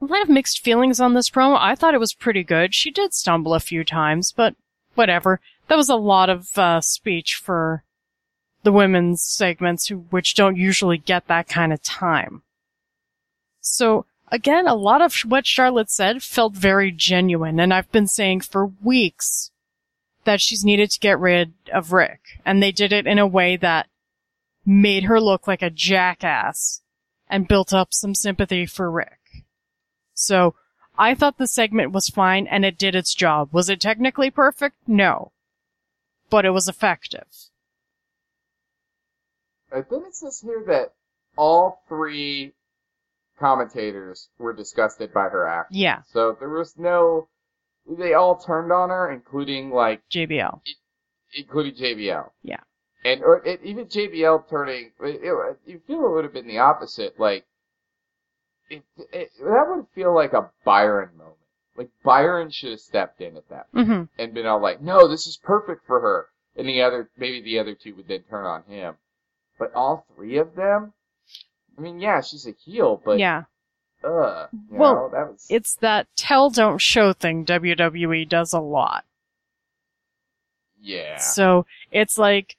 lot of mixed feelings on this promo. I thought it was pretty good. She did stumble a few times, but whatever. That was a lot of speech for the women's segments, which don't usually get that kind of time. So, again, a lot of what Charlotte said felt very genuine, and I've been saying for weeks that she's needed to get rid of Rick, and they did it in a way that made her look like a jackass and built up some sympathy for Rick. So I thought the segment was fine, and it did its job. Was it technically perfect? No. But it was effective. I think it says here that all three commentators were disgusted by her act. Yeah. So there was no... They all turned on her, including, like... JBL. Including JBL. Yeah. And even JBL turning... You feel it would have been the opposite. Like, that would feel like a Byron moment. Like, Byron should have stepped in at that point and been all like, no, this is perfect for her. And the other two would then turn on him. But all three of them? I mean, yeah, she's a heel, but... Yeah. It's that tell, don't show thing WWE does a lot. Yeah. So it's like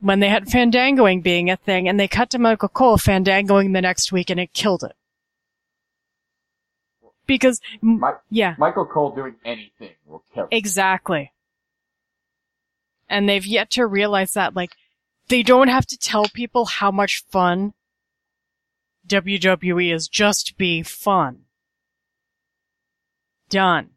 when they had Fandangoing being a thing, and they cut to Michael Cole Fandangoing the next week, and it killed it. Because Michael Cole doing anything will kill it. Exactly. And they've yet to realize that, like, they don't have to tell people how much fun WWE is. Just be fun. Done.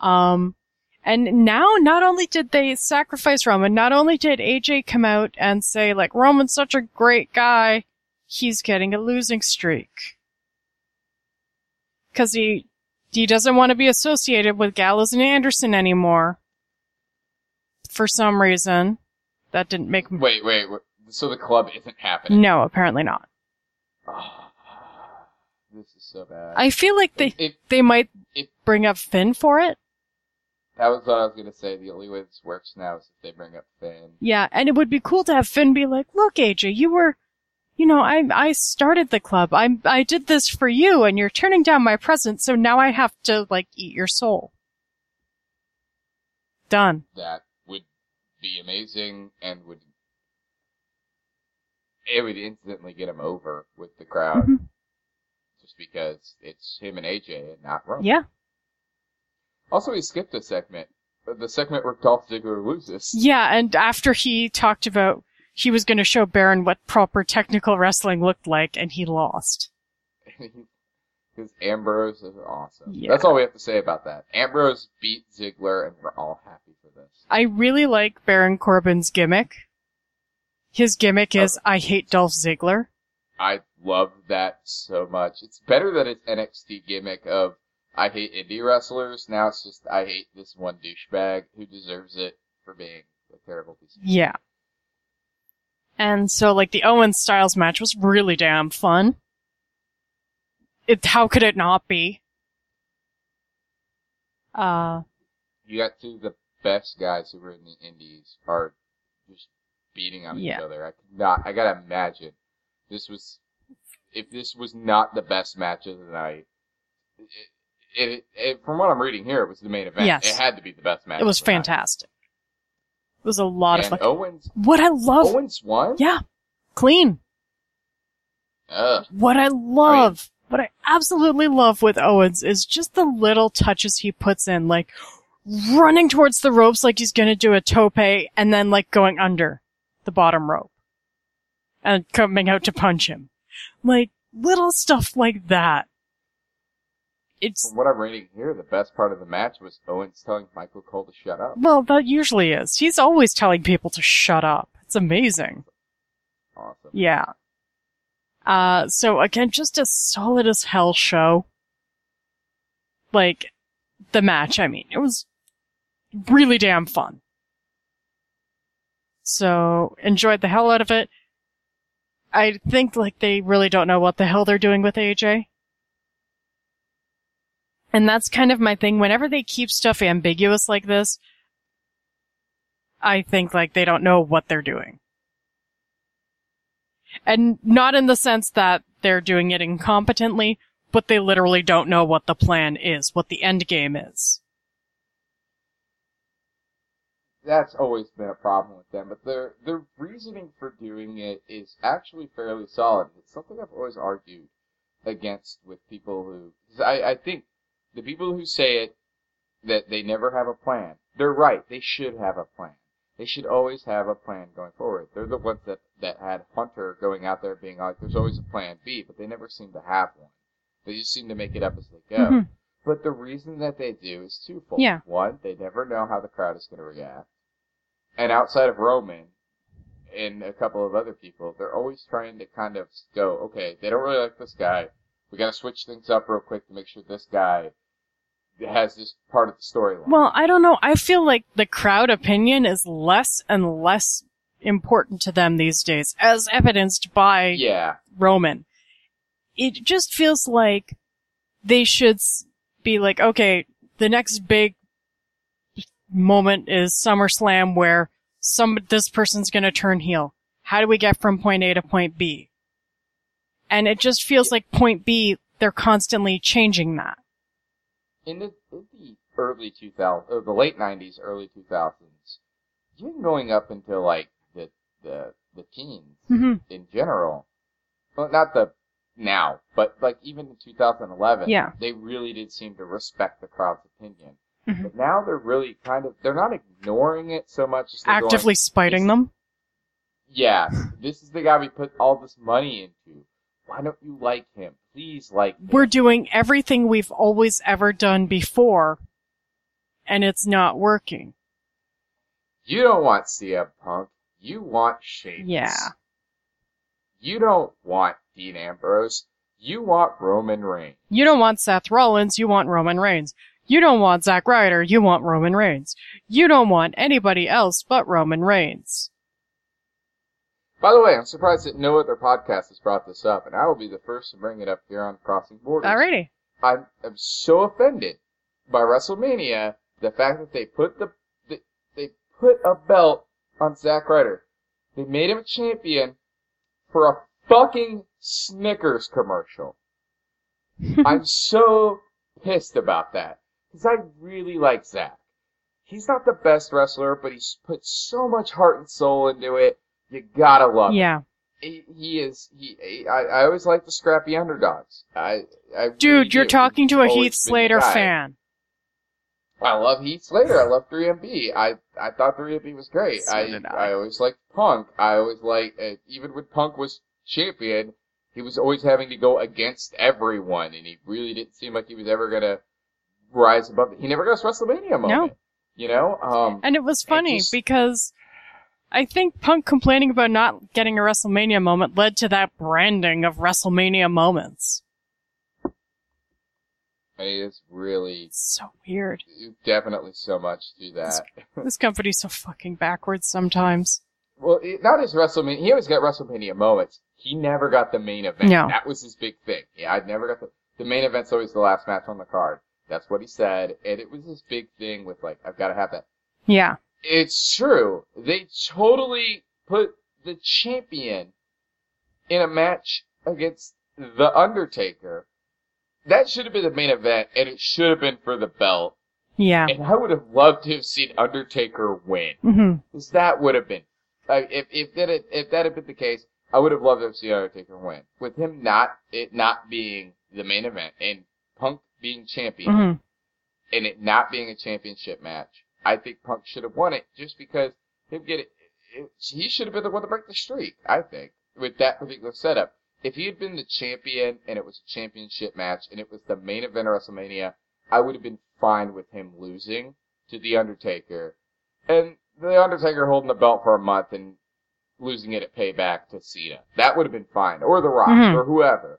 And now not only did they sacrifice Roman, not only did AJ come out and say, like, Roman's such a great guy, he's getting a losing streak. Because he doesn't want to be associated with Gallows and Anderson anymore. For some reason. That didn't make... Wait. So the club isn't happening? No, apparently not. Oh, this is so bad. I feel like they might bring up Finn for it. That was what I was going to say. The only way this works now is if they bring up Finn. Yeah, and it would be cool to have Finn be like, look, AJ, you were... You know, I started the club. I did this for you, and you're turning down my present, so now I have to, like, eat your soul. Done. That would be amazing, and would... It would instantly get him over with the crowd, just because it's him and AJ and not Roman. Yeah. Also, he skipped a segment. The segment where Dolph Ziggler loses. Yeah, and after he talked about he was going to show Baron what proper technical wrestling looked like, and he lost. Because Ambrose is awesome. Yeah. That's all we have to say about that. Ambrose beat Ziggler, and we're all happy for this. I really like Baron Corbin's gimmick. His gimmick is, I hate Dolph Ziggler. I love that so much. It's better than its NXT gimmick of, I hate indie wrestlers. Now it's just, I hate this one douchebag who deserves it for being a terrible piece of shit. Yeah. And so, like, the Owens Styles match was really damn fun. How could it not be? You got two of the best guys who were in the indies are just beating on each other. I gotta imagine. If this was not the best match of the night, from what I'm reading here, it was the main event. Yes. It had to be the best match. It was fantastic. Night. It was a lot of fun. Owens won? Yeah. Clean. What I absolutely love with Owens is just the little touches he puts in, like running towards the ropes like he's going to do a tope and then like going under the bottom rope and coming out to punch him. Like little stuff like that. From what I'm reading here, the best part of the match was Owens telling Michael Cole to shut up. Well, that usually is. He's always telling people to shut up. It's amazing. Awesome. Yeah. So again, just a solid as hell show. Like, the match, I mean. It was really damn fun. So, enjoyed the hell out of it. I think, like, they really don't know what the hell they're doing with AJ. And that's kind of my thing. Whenever they keep stuff ambiguous like this, I think, like, they don't know what they're doing. And not in the sense that they're doing it incompetently, but they literally don't know what the plan is, what the end game is. That's always been a problem with them, but their reasoning for doing it is actually fairly solid. It's something I've always argued against with people who... I think the people who say it, that they never have a plan, they're right. They should have a plan. They should always have a plan going forward. They're the ones that had Hunter going out there being like, there's always a plan B, but they never seem to have one. They just seem to make it up as they go. Mm-hmm. But the reason that they do is twofold. Yeah. One, they never know how the crowd is going to react. And outside of Roman and a couple of other people, they're always trying to kind of go, okay, they don't really like this guy. We got to switch things up real quick to make sure this guy has this part of the storyline. Well, I don't know. I feel like the crowd opinion is less and less important to them these days, as evidenced by Roman. It just feels like they should be like, okay, the next big moment is SummerSlam where this person's going to turn heel. How do we get from point A to point B? And it just feels like point B, they're constantly changing that. In the early 2000s, the late 90s, early 2000s, even going up until like the teens in general, well, not the now, but like even in 2011, they really did seem to respect the crowd's opinion. Mm-hmm. But now they're really they're not ignoring it so much as actively spiting them. Yeah, this is the guy we put all this money into. Why don't you like him? Please like him. We're doing everything we've always ever done before, and it's not working. You don't want CM Punk. You want Sheamus. Yeah. You don't want Dean Ambrose. You want Roman Reigns. You don't want Seth Rollins. You want Roman Reigns. You don't want Zack Ryder. You want Roman Reigns. You don't want anybody else but Roman Reigns. By the way, I'm surprised that no other podcast has brought this up, and I will be the first to bring it up here on Crossing Borders. Alrighty. I'm so offended by WrestleMania, the fact that they put they put a belt on Zack Ryder. They made him a champion for a fucking Snickers commercial. I'm so pissed about that, because I really like Zack. He's not the best wrestler, but he's put so much heart and soul into it. You gotta love him. He is. I always like the scrappy underdogs. You're talking to a Heath Slater fan. I love Heath Slater. I love 3MB. I thought 3MB was great. So I always liked Punk. I always liked, even when Punk was champion, he was always having to go against everyone, and he really didn't seem like he was ever gonna rise above it. He never got a WrestleMania moment. No. You know? And it was funny because I think Punk complaining about not getting a WrestleMania moment led to that branding of WrestleMania moments. It is really... It's so weird. Definitely so much to that. This company's so fucking backwards sometimes. Well, not his WrestleMania. He always got WrestleMania moments. He never got the main event. No. That was his big thing. Yeah, I never got the main event's always the last match on the card. That's what he said. And it was his big thing with, like, I've got to have that. Yeah. It's true. They totally put the champion in a match against The Undertaker. That should have been the main event, and it should have been for the belt. Yeah. And I would have loved to have seen Undertaker win. Mm-hmm. Because that would have been, if that had been the case, I would have loved to have seen Undertaker win. With him not being the main event, and Punk being champion, mm-hmm. and it not being a championship match, I think Punk should have won it, just because he should have been the one to break the streak, I think, with that particular setup. If he had been the champion and it was a championship match and it was the main event of WrestleMania, I would have been fine with him losing to The Undertaker. And The Undertaker holding the belt for a month and losing it at Payback to Cena. That would have been fine. Or The Rock, mm-hmm. or whoever.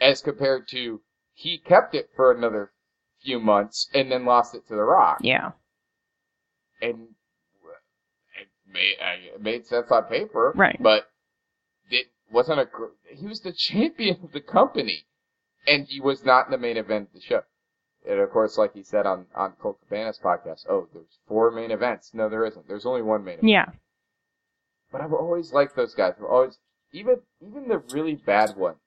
As compared to, he kept it for another few months and then lost it to The Rock. Yeah. And it made sense on paper. Right. But it wasn't he was the champion of the company, and he was not in the main event of the show. And of course, like he said on Colt Cabana's podcast, oh, there's four main events. No, there isn't. There's only one main event. Yeah. But I've always liked those guys. I've always, even the really bad ones.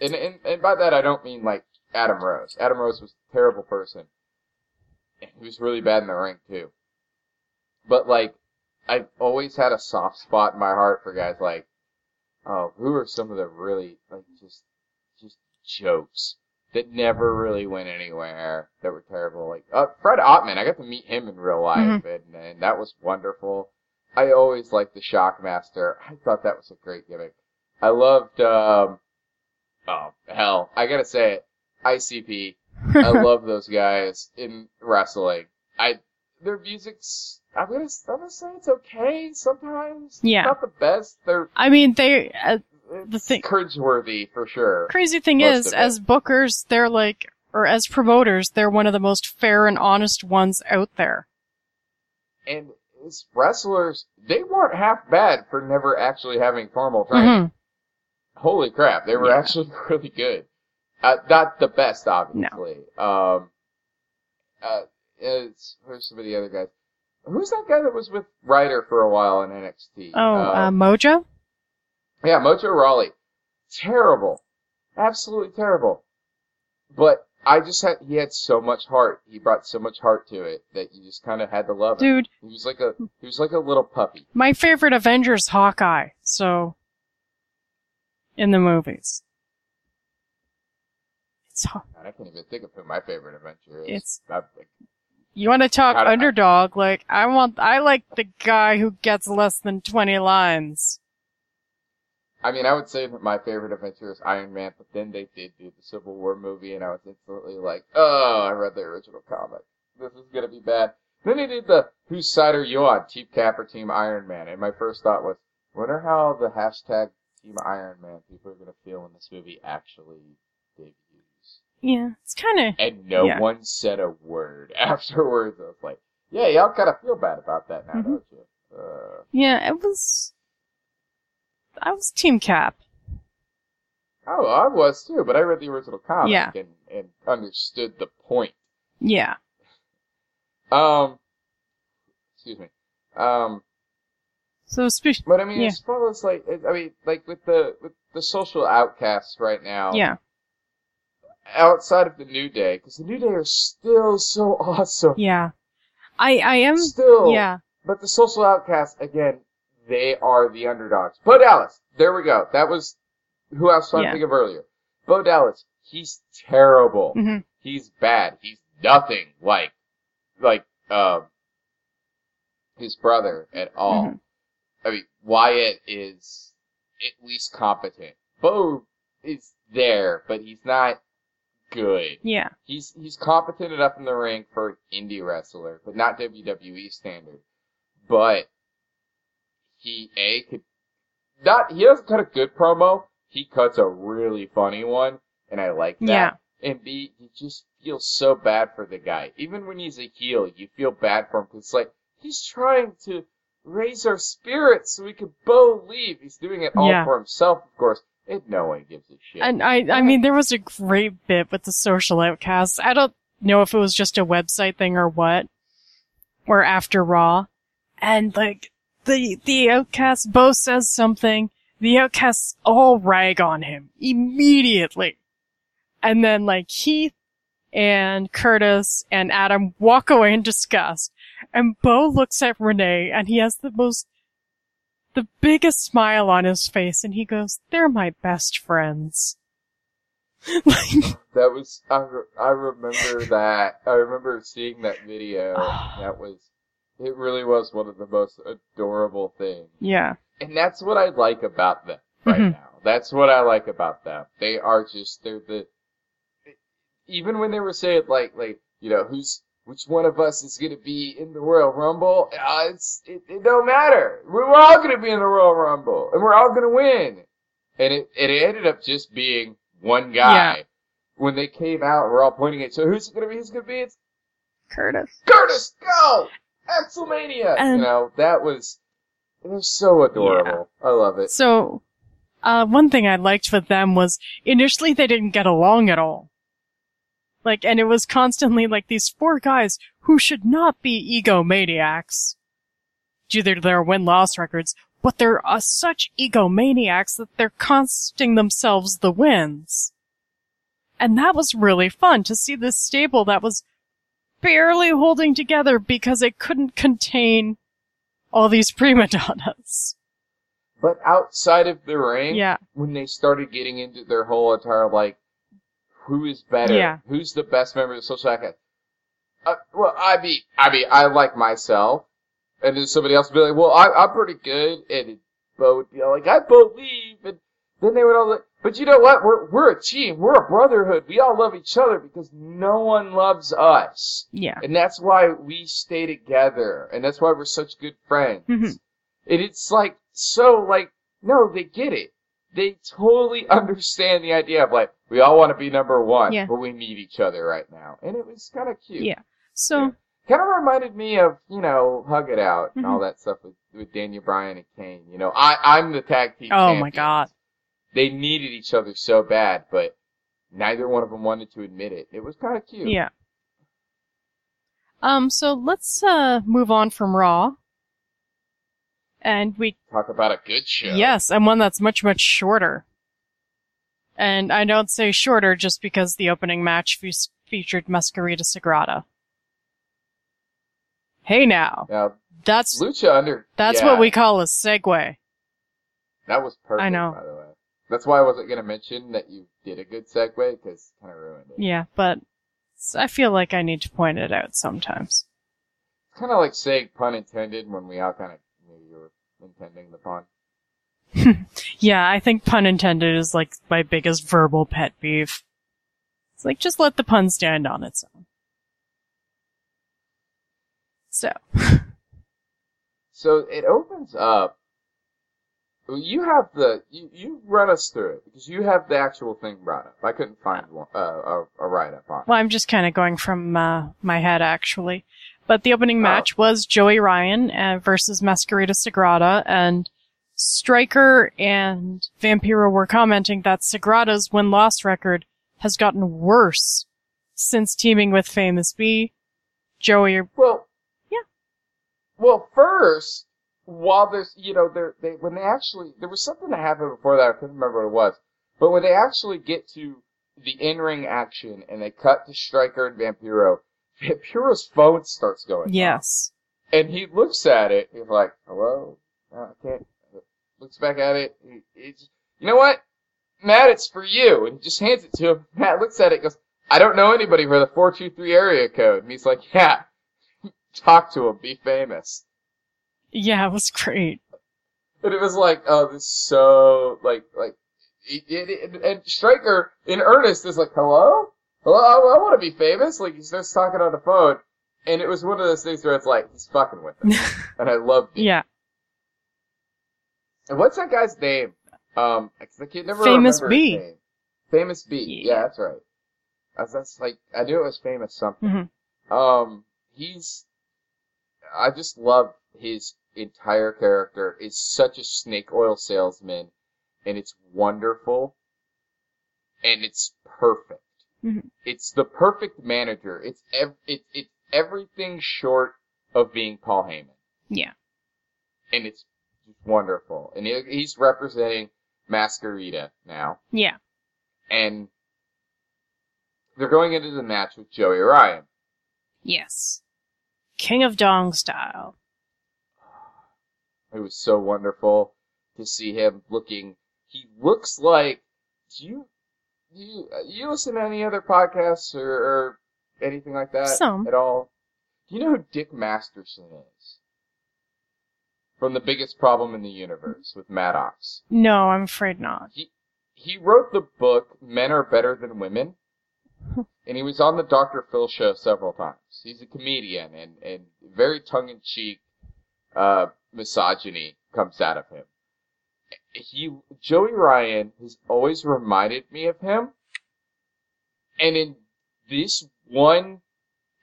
And by that I don't mean like Adam Rose. Adam Rose was a terrible person, and he was really bad in the ring too. But like, I've always had a soft spot in my heart for guys like, oh, who are some of the really, like, just jokes that never really went anywhere, that were terrible. Like, Fred Ottman, I got to meet him in real life, mm-hmm. and that was wonderful. I always liked the Shockmaster. I thought that was a great gimmick. I loved, I gotta say it, ICP. I love those guys in wrestling. Their music's, I'm gonna say it's okay sometimes. Yeah. It's not the best. It's cringeworthy for sure. Crazy thing is, as bookers, they're like, or as promoters, they're one of the most fair and honest ones out there. And as wrestlers, they weren't half bad for never actually having formal training. Mm-hmm. Holy crap, they were actually really good. Not the best, obviously. No. Where's some of the other guys? Who's that guy that was with Ryder for a while in NXT? Oh, Mojo? Yeah, Mojo Rawley. Terrible. Absolutely terrible. But he had so much heart. He brought so much heart to it that you just kind of had to love him. Dude. He was like a little puppy. My favorite Avenger's Hawkeye, so. In the movies. I can't even think of who my favorite Avenger is. You want to talk underdog? Like I like the guy who gets less than 20 lines. I mean, I would say that my favorite adventure is Iron Man, but then they did do the Civil War movie, and I was instantly like, "Oh, I read the original comic. This is gonna be bad." Then they did the "Whose side are you on? Team Cap or Team Iron Man?" And my first thought was, I "Wonder how the hashtag Team Iron Man people are gonna feel when this movie actually debuts." Yeah, it's kind of... And no one said a word afterwards. I was like, yeah, y'all kind of feel bad about that now, mm-hmm. don't you? Yeah, it was... I was Team Cap. Oh, I was too, but I read the original comic and understood the point. Yeah. Excuse me. But I mean, as far as like... I mean, like with the social outcasts right now... Yeah. Outside of the New Day, because the New Day are still so awesome. Yeah. I am... Still. Yeah. But the social outcasts, again, they are the underdogs. Bo Dallas. There we go. That was who I was trying to think of earlier. Bo Dallas. He's terrible. Mm-hmm. He's bad. He's nothing like his brother at all. Mm-hmm. I mean, Wyatt is at least competent. Bo is there, but he's not good. Yeah. He's competent enough in the ring for an indie wrestler, but not WWE standard. But he doesn't cut a good promo, he cuts a really funny one, and I like that. Yeah. And B, you just feel so bad for the guy. Even when he's a heel, you feel bad for him, because it's like, he's trying to raise our spirits so we can both leave. He's doing it all for himself, of course. And no one gives a shit. And I mean, there was a great bit with the social outcasts. I don't know if it was just a website thing or what, or after Raw. And like, The outcast Bo says something. The outcasts all rag on him immediately. And then, like, Heath and Curtis and Adam walk away in disgust. And Bo looks at Renee, and he has the biggest smile on his face, and he goes, "They're my best friends." Like, that was, I remember that. I remember seeing that video. It really was one of the most adorable things. Yeah. And that's what I like about them right now. That's what I like about them. They are just, even when they were saying, like, you know, which one of us is going to be in the Royal Rumble, it don't matter. We're all going to be in the Royal Rumble, and we're all going to win. And it ended up just being one guy. Yeah. When they came out, we're all pointing at, so who's it going to be? Who's going to be? It's Curtis. Curtis, go! Axelmania! You know, it was so adorable. Yeah. I love it. So, one thing I liked with them was, initially they didn't get along at all. Like, and it was constantly, like, these four guys who should not be egomaniacs, due to their win-loss records, but they're such egomaniacs that they're costing themselves the wins. And that was really fun, to see this stable that was barely holding together because it couldn't contain all these prima donnas. But outside of the ring, when they started getting into their whole entire, like, who is better? Yeah. Who's the best member of the social outcast? Well, I mean, I like myself. And then somebody else would be like, well, I'm pretty good. And Bo would be like, I believe. And then they would all like, but you know what? We're a team. We're a brotherhood. We all love each other because no one loves us. Yeah. And that's why we stay together. And that's why we're such good friends. Mm-hmm. And it's like, no, they get it. They totally understand the idea of, like, we all want to be number one, but we need each other right now. And it was kind of cute. Yeah. So. Yeah. Kind of reminded me of, you know, Hug It Out and all that stuff with Daniel Bryan and Kane. You know, I'm the tag team champions. My God. They needed each other so bad, but neither one of them wanted to admit it. It was kind of cute. Yeah. So let's move on from Raw. And we... talk about a good show. Yes, and one that's much, much shorter. And I don't say shorter just because the opening match featured Masquerita Sagrada. Hey now, that's... Lucha Under... That's what we call a segue. That was perfect, I know. By the way. That's why I wasn't going to mention that you did a good segue, because it kind of ruined it. Yeah, but I feel like I need to point it out sometimes. It's kind of like saying pun intended when we all kind of knew you were intending the pun. Yeah, I think pun intended is like my biggest verbal pet peeve. It's like, just let the pun stand on its own. So. So it opens up. You have you run us through it, because you have the actual thing brought up. I couldn't find one, a write-up on it. Well, I'm just kind of going from my head, actually. But the opening match was Joey Ryan versus Masquerita Sagrada, and Stryker and Vampiro were commenting that Sagrada's win-loss record has gotten worse since teaming with Famous B. Joey... Well, first... while there's, you know, when they actually, there was something that happened before that, I couldn't remember what it was, but when they actually get to the in-ring action and they cut to Stryker and Vampiro, Vampiro's phone starts going. Yes. Off. And he looks at it, he's like, hello? No, I can't. Looks back at it, you know what? Matt, it's for you. And he just hands it to him. Matt looks at it and goes, I don't know anybody for the 423 area code. And he's like, yeah, talk to him, be famous. Yeah, it was great. But it was like, oh, this is so, like, and Stryker, in earnest, is like, hello? Hello? I want to be famous? Like, he starts talking on the phone, and it was one of those things where it's like, he's fucking with him. And I loved it. Yeah. And what's that guy's name? I can't never remember his name. Famous B. Yeah, that's right. That's like, I knew it was Famous something. Mm-hmm. I just love his entire character. Is such a snake oil salesman, and it's wonderful, and it's perfect. Mm-hmm. It's the perfect manager. It's it's everything short of being Paul Heyman. Yeah. and it's wonderful. And he's representing Mascarita now. Yeah. And they're going into the match with Joey Ryan. Yes. King of Dong style. It was so wonderful to see him looking. He looks like... Do you listen to any other podcasts or anything like that? Some. At all? Do you know who Dick Masterson is? From The Biggest Problem in the Universe with Maddox. No, I'm afraid not. He wrote the book Men Are Better Than Women. And he was on the Dr. Phil show several times. He's a comedian, and very tongue-in-cheek misogyny comes out of him. Joey Ryan has always reminded me of him. And in this one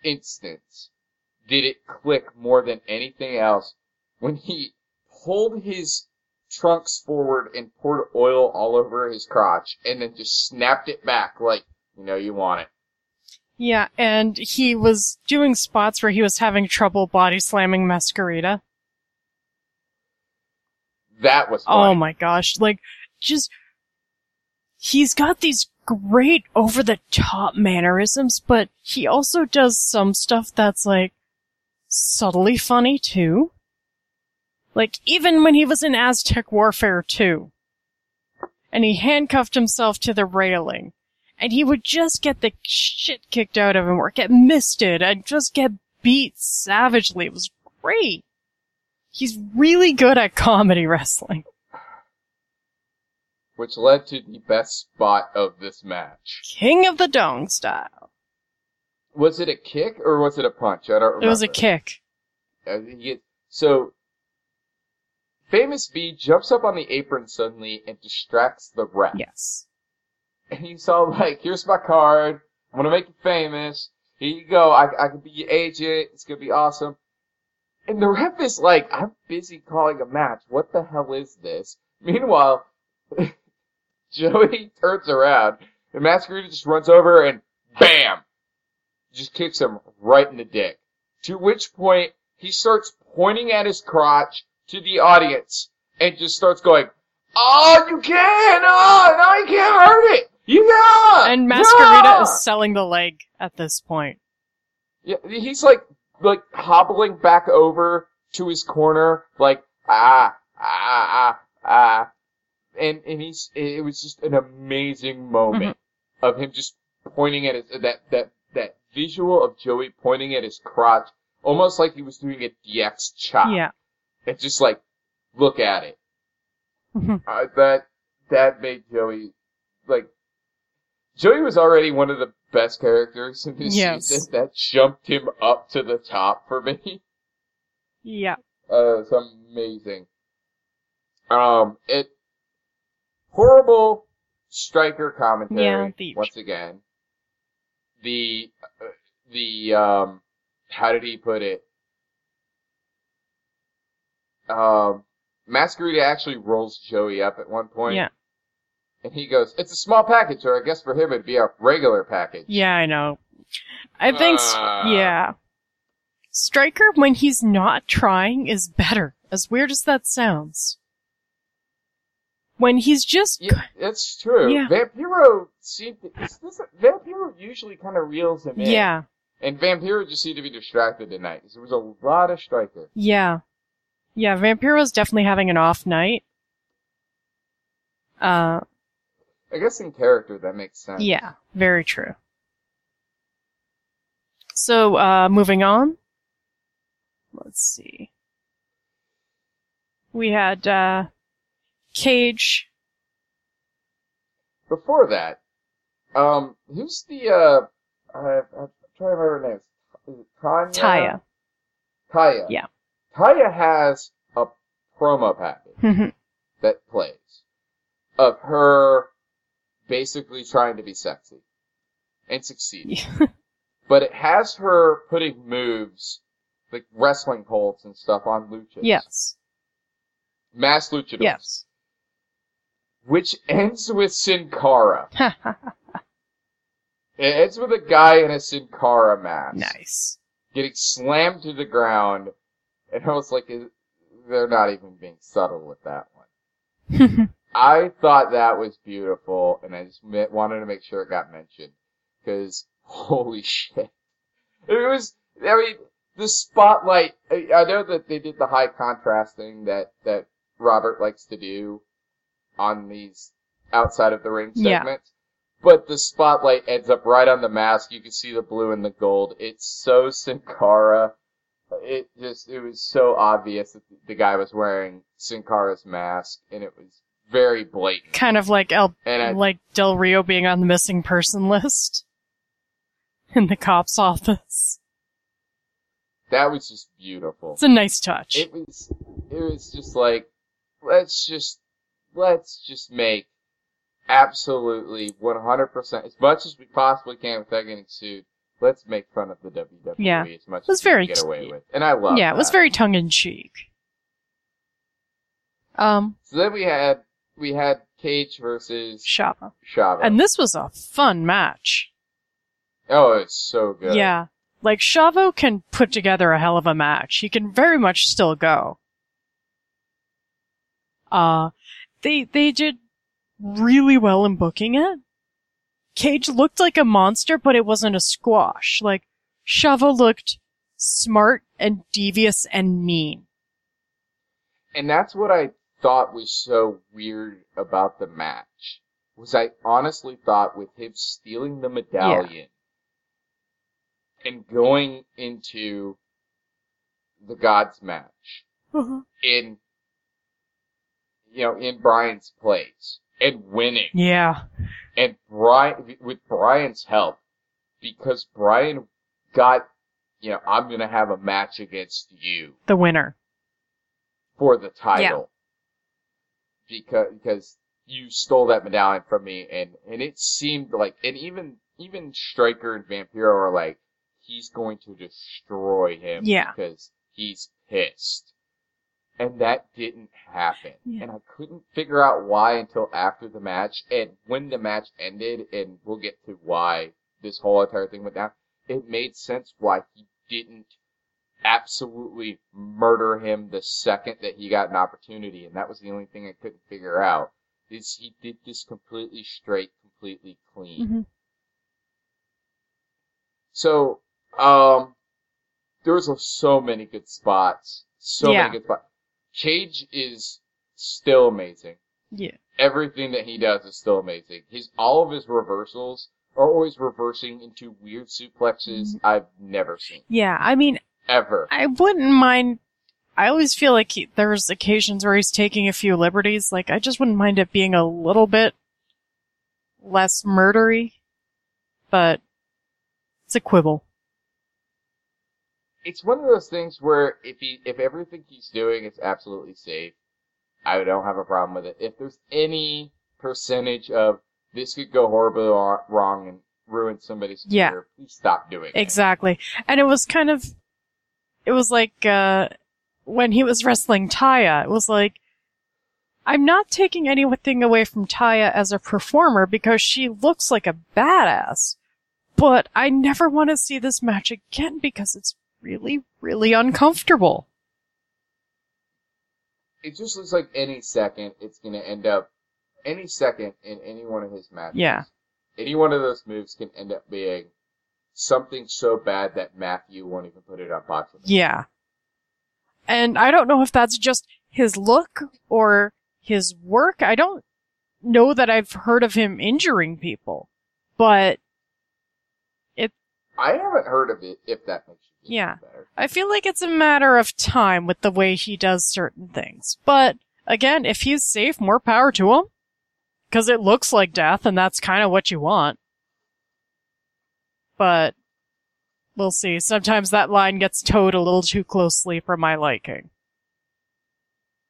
instance, did it click more than anything else when he pulled his trunks forward and poured oil all over his crotch and then just snapped it back like, you know, you want it. Yeah, and he was doing spots where he was having trouble body slamming Masquerita. That was funny. Oh my gosh, like, just, he's got these great over-the-top mannerisms, but he also does some stuff that's, like, subtly funny, too. Like, even when he was in Aztec Warfare 2, and he handcuffed himself to the railing, and he would just get the shit kicked out of him, or get misted, and just get beat savagely. It was great. He's really good at comedy wrestling. Which led to the best spot of this match. King of the Dong style. Was it a kick or was it a punch? I don't remember. It was a kick. So, Famous V jumps up on the apron suddenly and distracts the ref. Yes. And he's all like, here's my card. I'm going to make you famous. Here you go. I can be your agent. It's going to be awesome. And the ref is like, I'm busy calling a match. What the hell is this? Meanwhile, Joey turns around, and Masquerita just runs over and bam! Just kicks him right in the dick. To which point, he starts pointing at his crotch to the audience and just starts going, oh, you can't! Oh, no, you can't hurt it! You can't! And Masquerita is selling the leg at this point. Yeah, he's like hobbling back over to his corner, like, and it was just an amazing moment of him just pointing at his, that visual of Joey pointing at his crotch, almost like he was doing a DX chop. Yeah. And just like, look at it. That made Joey, like, Joey was already one of the best characters in this season. That jumped him up to the top for me. Yeah. It's amazing. Horrible striker commentary once again. How did he put it? Masquerita actually rolls Joey up at one point. Yeah. And he goes, it's a small package, or I guess for him it'd be a regular package. Yeah, I know. I think, Stryker, when he's not trying, is better. As weird as that sounds. When he's just... Yeah, that's true. Yeah. Vampiro seemed to... Vampiro usually kind of reels him in. Yeah. And Vampiro just seemed to be distracted tonight, because there was a lot of Stryker. Yeah. Yeah, Vampiro's definitely having an off night. I guess in character, that makes sense. Yeah, very true. So, moving on. Let's see. We had, Cage. Before that, who's the, I'm trying to remember her name. Is it Taya? Taya. Yeah. Taya has a promo package that plays of her basically trying to be sexy and succeeding. Yeah. But it has her putting moves, like wrestling holds and stuff, on luchas. Yes. Mass luchadors. Yes. Which ends with Sin Cara. It ends with a guy in a Sin Cara mask. Nice. Getting slammed to the ground. And I was like, they're not even being subtle with that one. I thought that was beautiful, and I just wanted to make sure it got mentioned, because holy shit. It was, I mean, the spotlight, I know that they did the high contrast thing that Robert likes to do on these outside of the ring segments, but the spotlight ends up right on the mask. You can see the blue and the gold. It's so Sin Cara. It was so obvious that the guy was wearing Sin Cara's mask, and it was very blatant. Kind of like Del Rio being on the missing person list in the cop's office. That was just beautiful. It's a nice touch. It was just like, let's just make absolutely 100%, as much as we possibly can without getting sued, let's make fun of the WWE as much as we can get away with. And I love that. It was very tongue-in-cheek. So then we had Cage versus Chavo. And this was a fun match. Oh, it's so good. Yeah. Like, Chavo can put together a hell of a match. He can very much still go. They did really well in booking it. Cage looked like a monster, but it wasn't a squash. Like, Chavo looked smart and devious and mean. And that's what I thought was so weird about the match, was I honestly thought with him stealing the medallion and going into the Gods match in Brian's place and winning. Yeah. And with Brian's help, because Brian got, I'm going to have a match against you. The winner. For the title. Yeah. Because you stole that medallion from me, and it seemed like, and even Stryker and Vampiro are like, he's going to destroy him because he's pissed. And that didn't happen. Yeah. And I couldn't figure out why until after the match. And when the match ended, and we'll get to why this whole entire thing went down, it made sense why he didn't absolutely murder him the second that he got an opportunity. And that was the only thing I couldn't figure out, is he did this completely straight, completely clean. Mm-hmm. So, there was so many good spots. Many good spots. Cage is still amazing. Yeah. Everything that he does is still amazing. All of his reversals are always reversing into weird suplexes I've never seen. Yeah, I mean... Ever. I wouldn't mind... I always feel like there's occasions where he's taking a few liberties. Like, I just wouldn't mind it being a little bit less murdery. But... it's a quibble. It's one of those things where if everything he's doing is absolutely safe, I don't have a problem with it. If there's any percentage of this could go horribly wrong and ruin somebody's career, please stop doing it. Exactly. And it was kind of, like when he was wrestling Taya, it was like, I'm not taking anything away from Taya as a performer because she looks like a badass. But I never want to see this match again because it's really, really uncomfortable. It just looks like any second it's going to end up, any second in any one of his matches. Yeah. Any one of those moves can end up being something so bad that Matthew won't even put it on Boxing. Yeah. And I don't know if that's just his look or his work. I don't know that I've heard of him injuring people, but I haven't heard of it, if that makes you feel better. I feel like it's a matter of time with the way he does certain things. But, again, if he's safe, more power to him. Because it looks like death, and that's kind of what you want. But, we'll see. Sometimes that line gets towed a little too closely for my liking.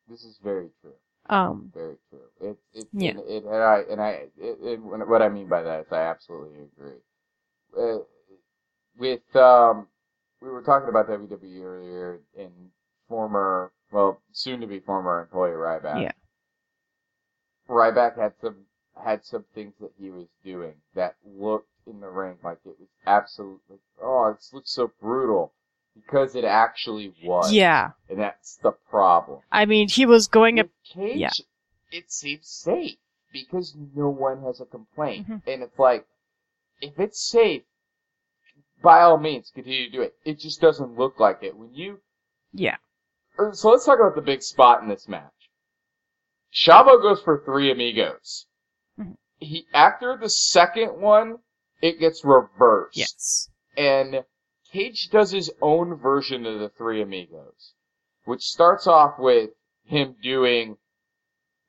This is very true. Very true. What I mean by that is I absolutely agree. We were talking about WWE earlier, and soon-to-be former employee Ryback. Yeah. Ryback had some things that he was doing that looked in the ring like it was absolutely, oh, this looks so brutal. Because it actually was. Yeah. And that's the problem. I mean, he was going... Cage, yeah. It seems safe because no one has a complaint. Mm-hmm. And it's like, if it's safe, by all means, continue to do it. It just doesn't look like it. When you... Yeah. So let's talk about the big spot in this match. Chavo goes for three amigos. Mm-hmm. After the second one, it gets reversed. Yes. And... Cage does his own version of the Three Amigos, which starts off with him doing,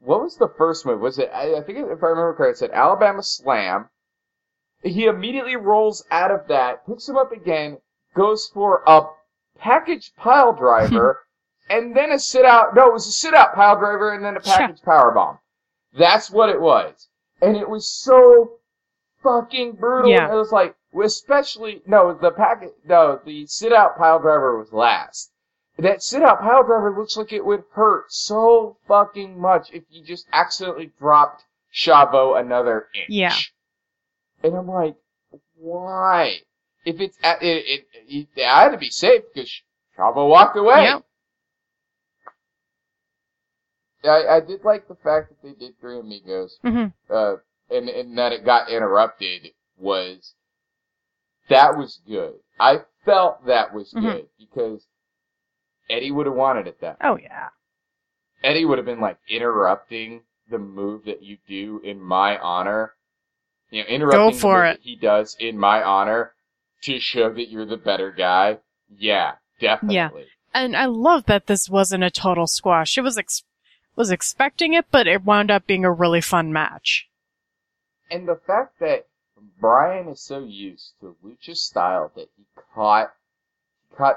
what was the first move? Was it, I think if I remember correctly, it said Alabama Slam. He immediately rolls out of that, picks him up again, goes for a package pile driver, and then a sit out. No, it was a sit out pile driver and then a package power bomb. That's what it was. And it was so fucking brutal. Yeah. It was like, especially, the sit-out pile driver was last. That sit-out pile driver looks like it would hurt so fucking much if you just accidentally dropped Chavo another inch. Yeah. And I'm like, why? If it's, it had to be safe because Chavo walked away. Yeah. I did like the fact that they did Three Amigos, mm-hmm. and that it got interrupted was... That was good. I felt that was mm-hmm. good because Eddie would have wanted it that way. Oh, yeah. Eddie would have been like, interrupting the move that you do in my honor. You know, interrupting the move that he does in my honor to show that you're the better guy. Yeah, definitely. Yeah. And I love that this wasn't a total squash. It was expecting it, but it wound up being a really fun match. And the fact that Brian is so used to Lucha's style that he caught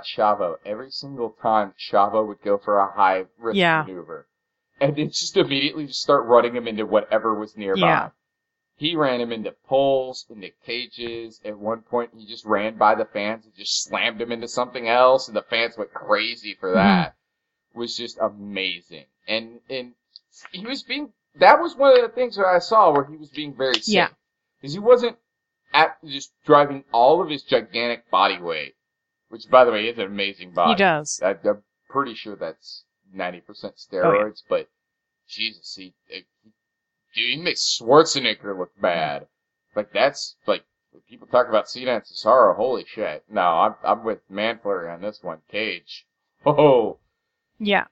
Chavo every single time Chavo would go for a high risk maneuver. And then just immediately just start running him into whatever was nearby. Yeah. He ran him into poles, into cages. At one point, he just ran by the fans and just slammed him into something else, and the fans went crazy for that. Mm-hmm. It was just amazing. And he was being... That was one of the things that I saw where he was being very safe. Yeah. Because he wasn't just driving all of his gigantic body weight, which, by the way, is an amazing body. He does. I'm pretty sure that's 90% steroids, but Jesus, he makes Schwarzenegger look bad. Like, that's, like, when people talk about Cena and Cesaro, holy shit. No, I'm with Manflurry on this one, Cage. Oh! Yeah.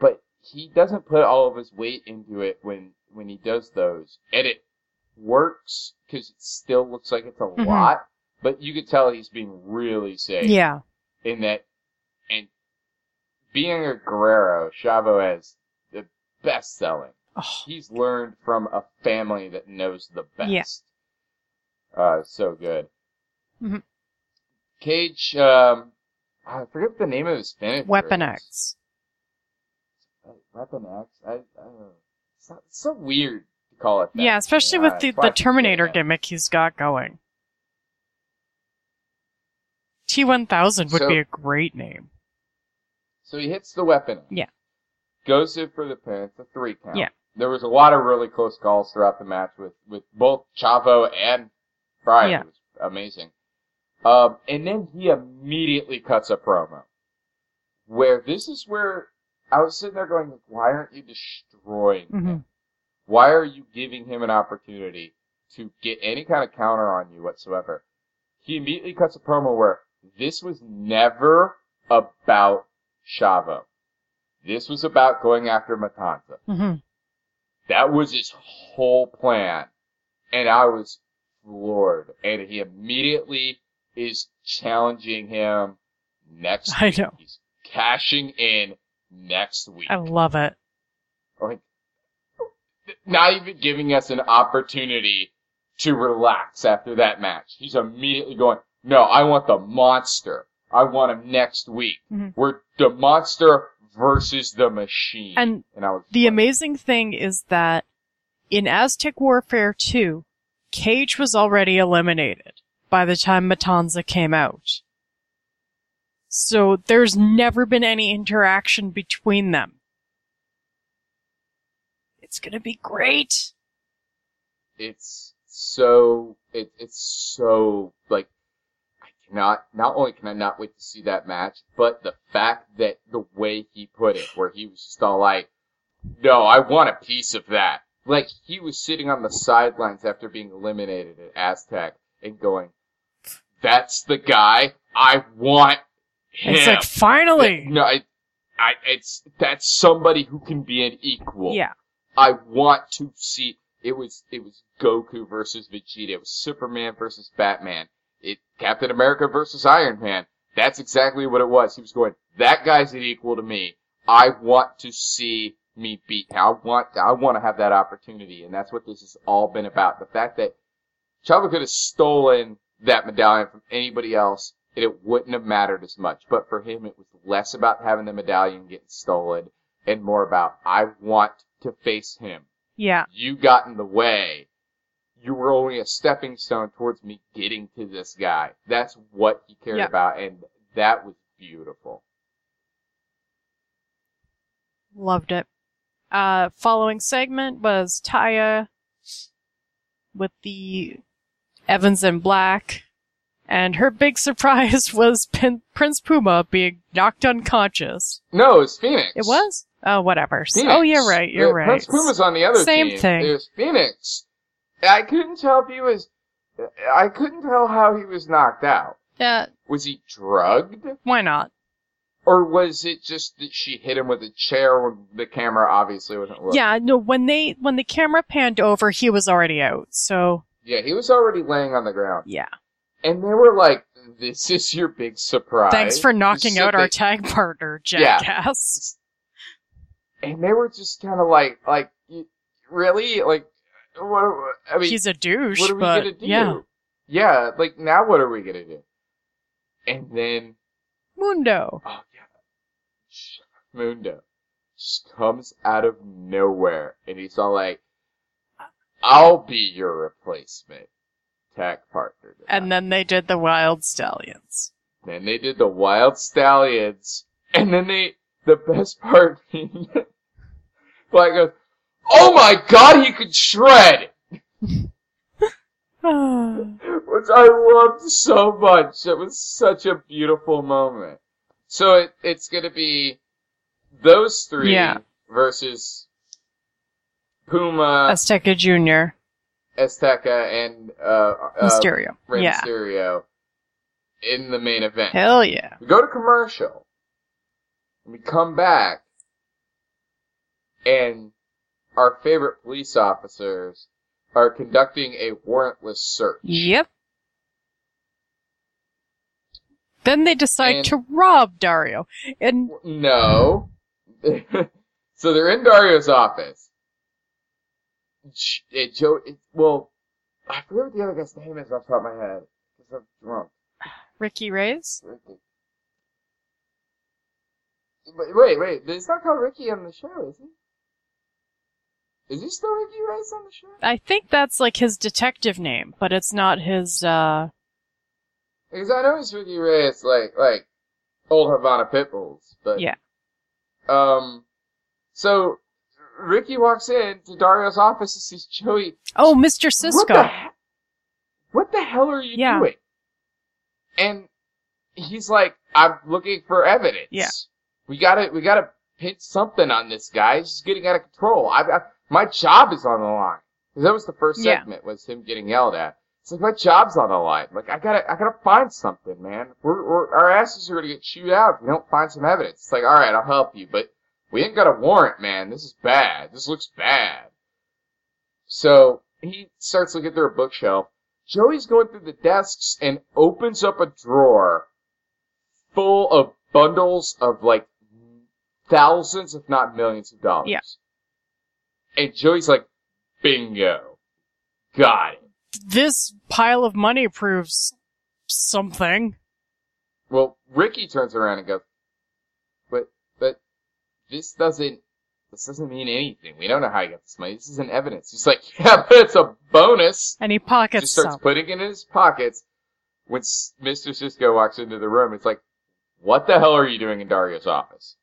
But he doesn't put all of his weight into it when he does those. And it works, because it still looks like it's a mm-hmm. lot, but you could tell he's being really safe. Yeah. In that, and being a Guerrero, Chavo has the best selling. Oh. He's learned from a family that knows the best. Yeah. So good. Mm-hmm. Cage, I forget the name of his finisher. Weapon X. Weapon X? I don't know. It's so weird. Call it that. Yeah, especially with the Terminator gimmick he's got going. T-1000 would be a great name. So he hits the weapon. Yeah. Goes in for the pin. It's a 3 count. Yeah. There was a lot of really close calls throughout the match with both Chavo and Brian. Yeah. It was amazing. And then he immediately cuts a promo. This is where I was sitting there going, why aren't you destroying him? Mm-hmm. Why are you giving him an opportunity to get any kind of counter on you whatsoever? He immediately cuts a promo where this was never about Chavo. This was about going after Matanza. Mm-hmm. That was his whole plan. And I was floored. And he immediately is challenging him next week. I know. He's cashing in next week. I love it. Like, not even giving us an opportunity to relax after that match. He's immediately going, no, I want the monster. I want him next week. Mm-hmm. We're the monster versus the machine. And the amazing thing is that in Aztec Warfare 2, Cage was already eliminated by the time Matanza came out. So there's never been any interaction between them. It's gonna be great. It's so like I Not only can I not wait to see that match, but the fact that the way he put it, where he was just all like, no, I want a piece of that. Like, he was sitting on the sidelines after being eliminated at Aztec and going, that's the guy. I want him. It's like, finally. No, that's somebody who can be an equal. Yeah. I want to see. It was Goku versus Vegeta. It was Superman versus Batman. Captain America versus Iron Man. That's exactly what it was. He was going, that guy's an equal to me. I want to see me beat. I want to have that opportunity, and that's what this has all been about. The fact that Chavo could have stolen that medallion from anybody else, and it wouldn't have mattered as much. But for him, it was less about having the medallion getting stolen, and more about, I want to face him. Yeah. You got in the way. You were only a stepping stone towards me getting to this guy. That's what he cared about, and that was beautiful. Loved it. Following segment was Taya with the Evans in black, and her big surprise was Prince Puma being knocked unconscious. No, it was Phoenix. It was? Oh, whatever. Phoenix. Oh, you're right. Prince Puma's on the other team. Same thing. It was Phoenix. I couldn't tell how he was knocked out. Yeah. Was he drugged? Why not? Or was it just that she hit him with a chair when the camera obviously wasn't looking? Yeah, no, when the camera panned over, he was already out, so... Yeah, he was already laying on the ground. Yeah. And they were like, this is your big surprise. Thanks for knocking out our tag partner, jackass. Yeah. And they were just kind of like, really? Like, what, I mean... He's a douche, what are we gonna do? Yeah. Yeah, like, now what are we gonna do? And then... Mundo. Oh, yeah. Mundo just comes out of nowhere, and he's all like, I'll be your replacement tag partner. And then they did the Wild Stallions. And then the best part, like, goes, oh my god, he could shred! Which I loved so much. It was such a beautiful moment. So it's going to be those three versus Puma, Azteca Jr., and Mysterio. Rey Mysterio in the main event. Hell yeah. We go to commercial. We come back, and our favorite police officers are conducting a warrantless search. Yep. Then they decide to rob Dario. And no. So they're in Dario's office. I forget what the other guy's name is off the top of my head. Because I'm drunk. Ricky Reyes? Ricky. Wait. It's not called Ricky on the show, is he? Is he still Ricky Reyes on the show? I think that's like his detective name, but it's not his, Because I know it's Ricky Reyes, like old Havana Pitbulls, but... Yeah. So, Ricky walks in to Dario's office and sees Joey... Oh, Mr. Sisko! What the hell are you doing? And he's like, I'm looking for evidence. Yeah. We gotta pinch something on this guy. He's just getting out of control. My job is on the line. Because that was the first segment, was him getting yelled at. It's like, my job's on the line. Like, I gotta find something, man. Our asses are gonna get chewed out if we don't find some evidence. It's like, alright, I'll help you, but we ain't got a warrant, man. This is bad. This looks bad. So, he starts looking through a bookshelf. Joey's going through the desks and opens up a drawer full of bundles of, like, thousands, if not millions of dollars. Yeah. And Joey's like, bingo. Got it. This pile of money proves something. Well, Ricky turns around and goes, but this doesn't mean anything. We don't know how you got this money. This isn't evidence. He's like, yeah, but it's a bonus. And he pockets just starts putting it in his pockets. When Mr. Sisko walks into the room, it's like, what the hell are you doing in Dario's office?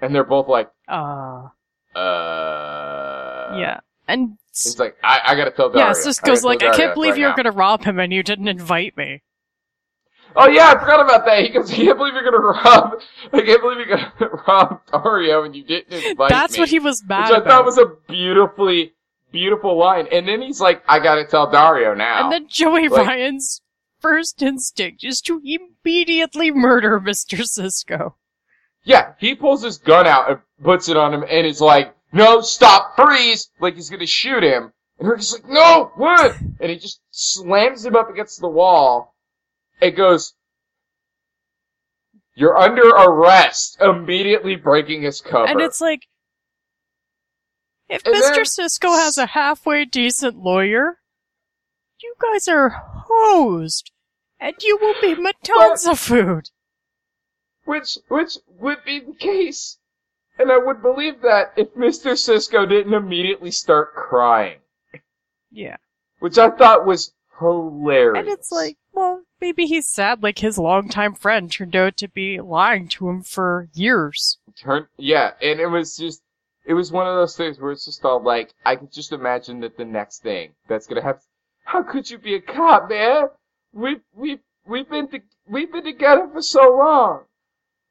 And they're both like, yeah. And it's like, I gotta tell Dario. Yeah, Sisko's like, I can't believe you were gonna rob him and you didn't invite me. Oh yeah, I forgot about that. He goes, I can't believe you're gonna rob. I can't believe you're gonna rob Dario and you didn't invite me. That's what he was mad about. Which I thought was a beautiful line. And then he's like, I gotta tell Dario now. And then Joey Ryan's first instinct is to immediately murder Mr. Sisko. Yeah, he pulls his gun out and puts it on him and is like, no, stop, freeze! Like he's gonna shoot him. And we're just like, no, what? And he just slams him up against the wall. It goes, you're under arrest, immediately breaking his cover. And it's like, Mr. Sisko has a halfway decent lawyer, you guys are hosed, and you will be Matanza food. Which would be the case. And I would believe that if Mr. Sisko didn't immediately start crying. Yeah. Which I thought was hilarious. And it's like, well, maybe he's sad like his longtime friend turned out to be lying to him for years. Yeah, and it was one of those things where it's just all like, I could just imagine that the next thing that's gonna happen, how could you be a cop, man? We've been together for so long.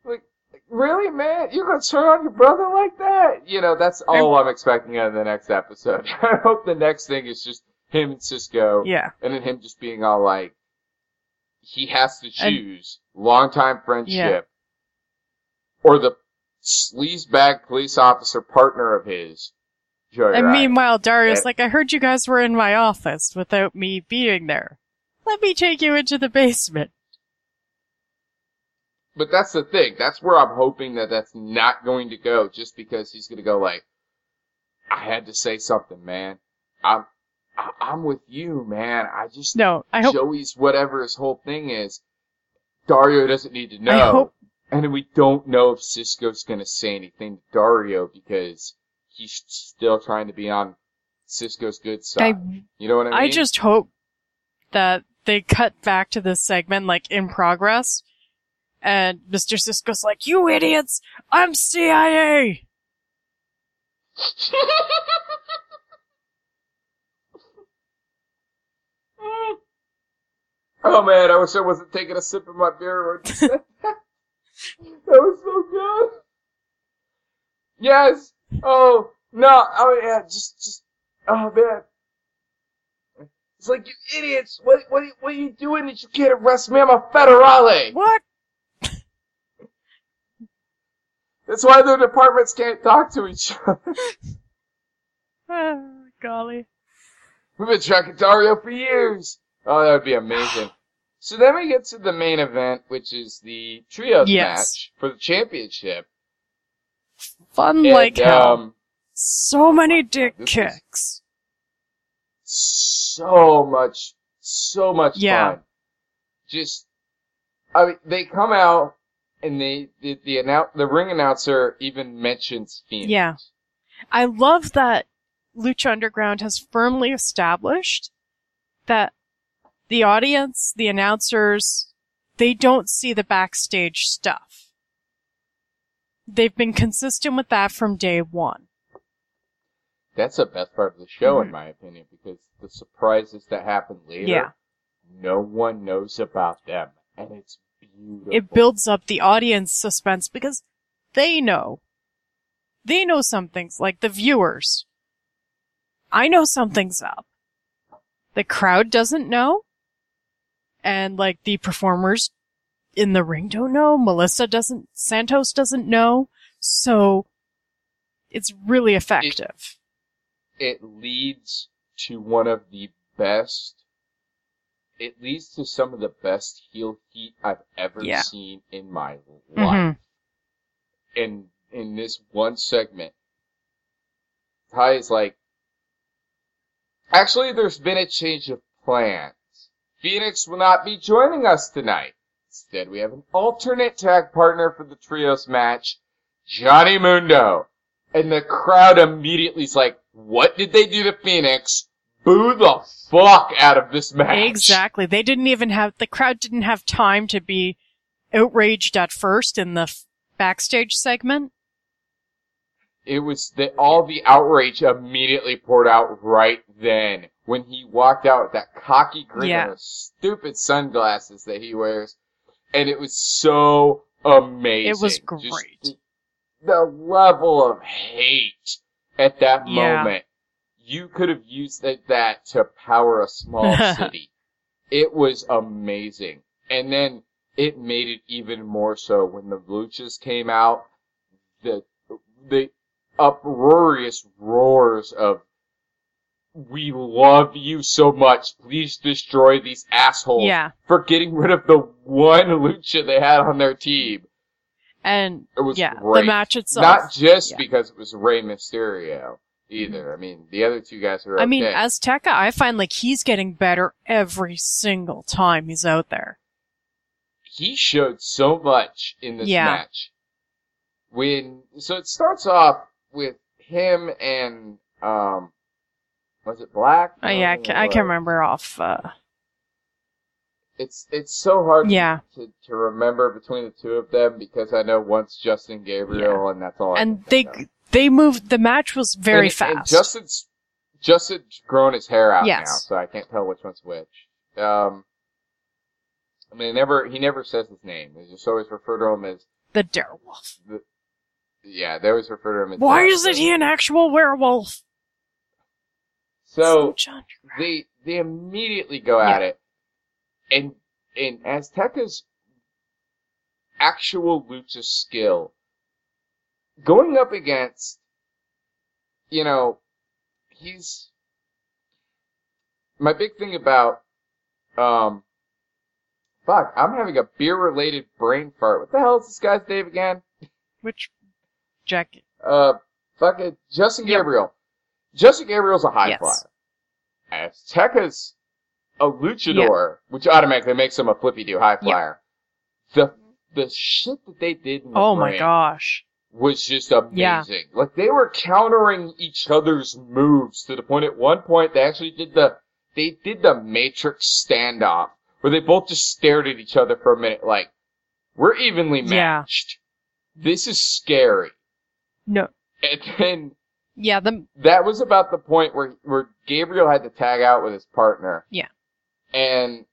Like, really, man? You're gonna turn on your brother like that? You know, that's all I'm expecting out of the next episode. I hope the next thing is just him and Sisko. Yeah. And then him just being all like, he has to choose long-time friendship or the sleazebag police officer partner of his. And meanwhile, Dario's like, I heard you guys were in my office without me being there. Let me take you into the basement. But that's the thing. That's where I'm hoping that that's not going to go, just because he's going to go like, I had to say something, man. I'm with you, man. I hope Joey's whatever his whole thing is. Dario doesn't need to know. And we don't know if Sisko's going to say anything to Dario because he's still trying to be on Sisko's good side. You know what I mean? I just hope that they cut back to this segment, like, in progress. And Mr. Sisko's like, you idiots! I'm CIA! Oh man, I wish I wasn't taking a sip of my beer. That was so good. Yes. Oh no. Oh yeah. Just. Oh man. It's like, you idiots. What are you doing that you can't arrest me? I'm a federale. What? That's why their departments can't talk to each other. Oh, golly. We've been tracking Dario for years. Oh, that would be amazing. So then we get to the main event, which is the trios match for the championship. Fun and, like hell. So many dick kicks. So much fun. Just, I mean, they come out and the ring announcer even mentions Phoenix. Yeah. I love that Lucha Underground has firmly established that the audience, the announcers, they don't see the backstage stuff. They've been consistent with that from day one. That's the best part of the show, in my opinion, because the surprises that happen later, no one knows about them, and it's beautiful. It builds up the audience suspense because they know. They know some things, like the viewers. I know something's up. The crowd doesn't know. And, like, the performers in the ring don't know. Santos doesn't know. So, it's really effective. It leads to some of the best heel heat I've ever seen in my life. Mm-hmm. And in this one segment, Ty is like, actually, there's been a change of plans. Phoenix will not be joining us tonight. Instead, we have an alternate tag partner for the trios match, Johnny Mundo. And the crowd immediately is like, what did they do to Phoenix? Boo the fuck out of this match. Exactly. They didn't even have, the crowd didn't have time to be outraged at first in the backstage segment. It was all the outrage immediately poured out right then when he walked out with that cocky grin and those stupid sunglasses that he wears. and it was so amazing. It was great. Just the level of hate at that moment. You could have used that to power a small city. It was amazing. And then it made it even more so when the Vluchas came out. The uproarious roars of, "We love you so much. Please destroy these assholes," for getting rid of the one Lucha they had on their team. And it was great. The match itself. Not just because it was Rey Mysterio either. Mm-hmm. I mean, the other two guys are okay. I mean, Azteca, I find like he's getting better every single time he's out there. He showed so much in this match. So it starts off with him and was it Black? Oh, yeah, I can't remember off. It's so hard to remember between the two of them because I know one's Justin Gabriel and that's all. And they moved. The match was very fast. And Justin's grown his hair out now, so I can't tell which one's which. I mean, he never says his name. They just always refer to him as the Darewolf. They always refer to him as. Why isn't he an actual werewolf? So they immediately go at it, and Azteca's actual lucha skill going up against, he's my big thing about fuck, I'm having a beer related brain fart. What the hell is this guy's name again? Which jacket? Fucking Justin Gabriel. Justin Gabriel's a high flyer. Azteca's a luchador, which automatically makes him a flippy-do high flyer. Yep. The shit that they did in the my gosh was just amazing. Yeah. Like, they were countering each other's moves to the point at one point they actually did the Matrix standoff where they both just stared at each other for a minute like, we're evenly matched. Yeah. This is scary. No. And then that was about the point where Gabriel had to tag out with his partner. Yeah. And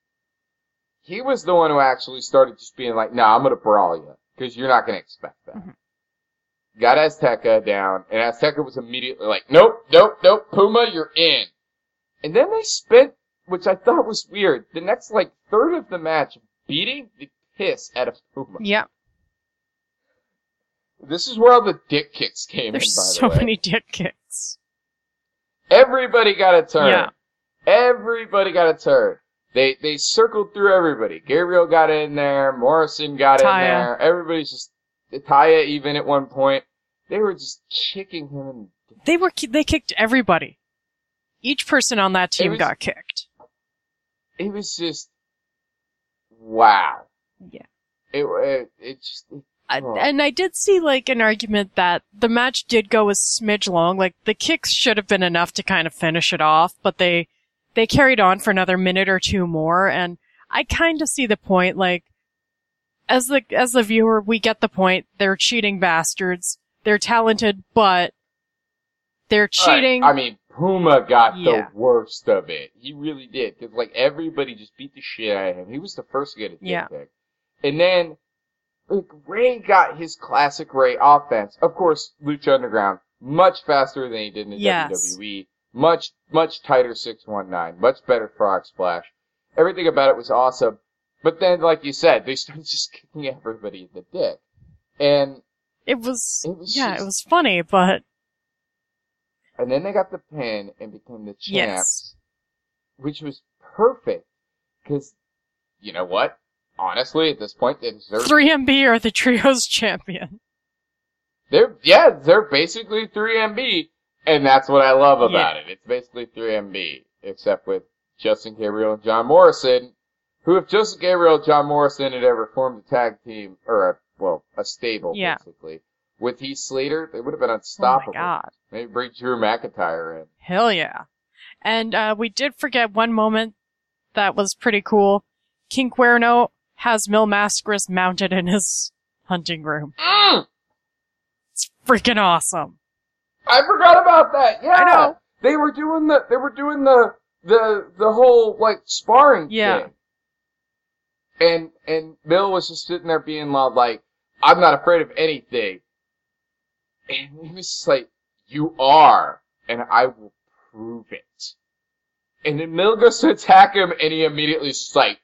he was the one who actually started just being like, "Nah, I'm going to brawl you because you're not going to expect that." Mm-hmm. Got Azteca down, and Azteca was immediately like, Nope, Puma, you're in." And then they spent, which I thought was weird, the next like third of the match beating the piss out of Puma. Yeah. This is where all the dick kicks came in, by the way. There's so many dick kicks. Everybody got a turn. Yeah. Everybody got a turn. They circled through everybody. Gabriel got in there. Morrison got in there. Everybody's just... Taya even at one point. They were just kicking him in the dick. They kicked everybody. Each person on that team got kicked. It was just... Wow. Yeah. It just... And I did see, like, an argument that the match did go a smidge long. Like, the kicks should have been enough to kind of finish it off, but they carried on for another minute or two more, and I kind of see the point, like, as the viewer, we get the point. They're cheating bastards. They're talented, but they're cheating. Right. I mean, Puma got the worst of it. He really did, because, like, everybody just beat the shit out of him. He was the first to get a dick. And then... Like, Rey got his classic Rey offense. Of course, Lucha Underground, much faster than he did in the WWE. Much, much tighter 619. Much better frog splash. Everything about it was awesome. But then, like you said, they started just kicking everybody in the dick. And... It was funny, but... And then they got the pin and became the champs. Yes. Which was perfect. Because, you know what? Honestly, at this point, they deserve 3MB are the Trios champion. They're basically 3MB, and that's what I love about it. It's basically 3MB, except with Justin Gabriel and John Morrison, who if Justin Gabriel and John Morrison had ever formed a tag team, or a stable, basically, with Heath Slater, they would have been unstoppable. Oh my God. Maybe bring Drew McIntyre in. Hell yeah. And we did forget one moment that was pretty cool. King Cuerno has Mil Mascaras mounted in his hunting room. Mm. It's freaking awesome. I forgot about that. Yeah, I know. They were doing the whole like sparring thing. And Bill was just sitting there being loud, like, I'm not afraid of anything. And he was just like, you are, and I will prove it. And then Bill goes to attack him, and he immediately is just like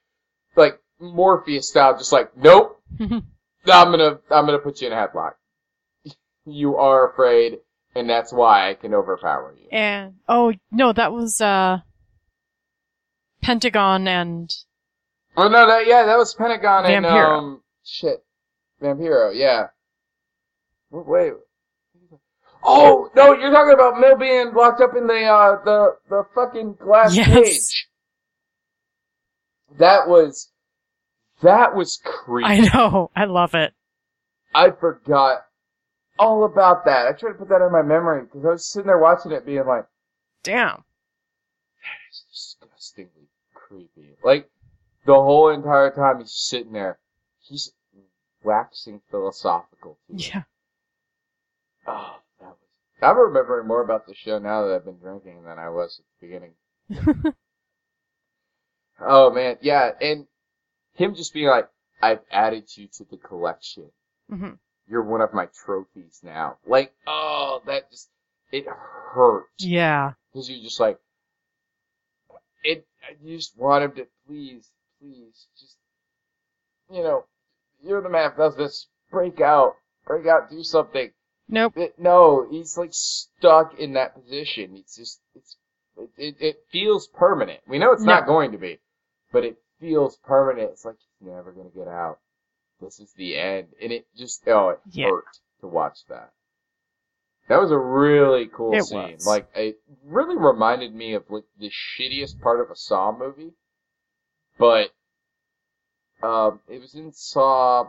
Morpheus style, just like, nope, I'm gonna put you in a headlock. You are afraid, and that's why I can overpower you. And oh no, that was Pentagon and. Oh no, that was Pentagon Vampiro. And Vampiro, yeah. Wait. Oh no, you're talking about Mill being locked up in the fucking glass cage. That was creepy. I know. I love it. I forgot all about that. I tried to put that in my memory because I was sitting there watching it, being like, "Damn, that is disgustingly creepy." Like the whole entire time he's sitting there, he's waxing philosophical. Yeah. Oh. I'm remembering more about the show now that I've been drinking than I was at the beginning. Oh, man. Yeah. And him just being like, I've added you to the collection. Mm-hmm. You're one of my trophies now. Like, oh, that just, it hurt. Yeah. Because you're just like, you just want him to please, just, you know, you're the man. Let's break out, do something. Nope. No, he's like stuck in that position. It's just, it feels permanent. We know it's not going to be, but it feels permanent. It's like, you're never going to get out. This is the end. And it just, hurt to watch that. That was a really cool scene. Like, it really reminded me of like the shittiest part of a Saw movie, but, it was in Saw,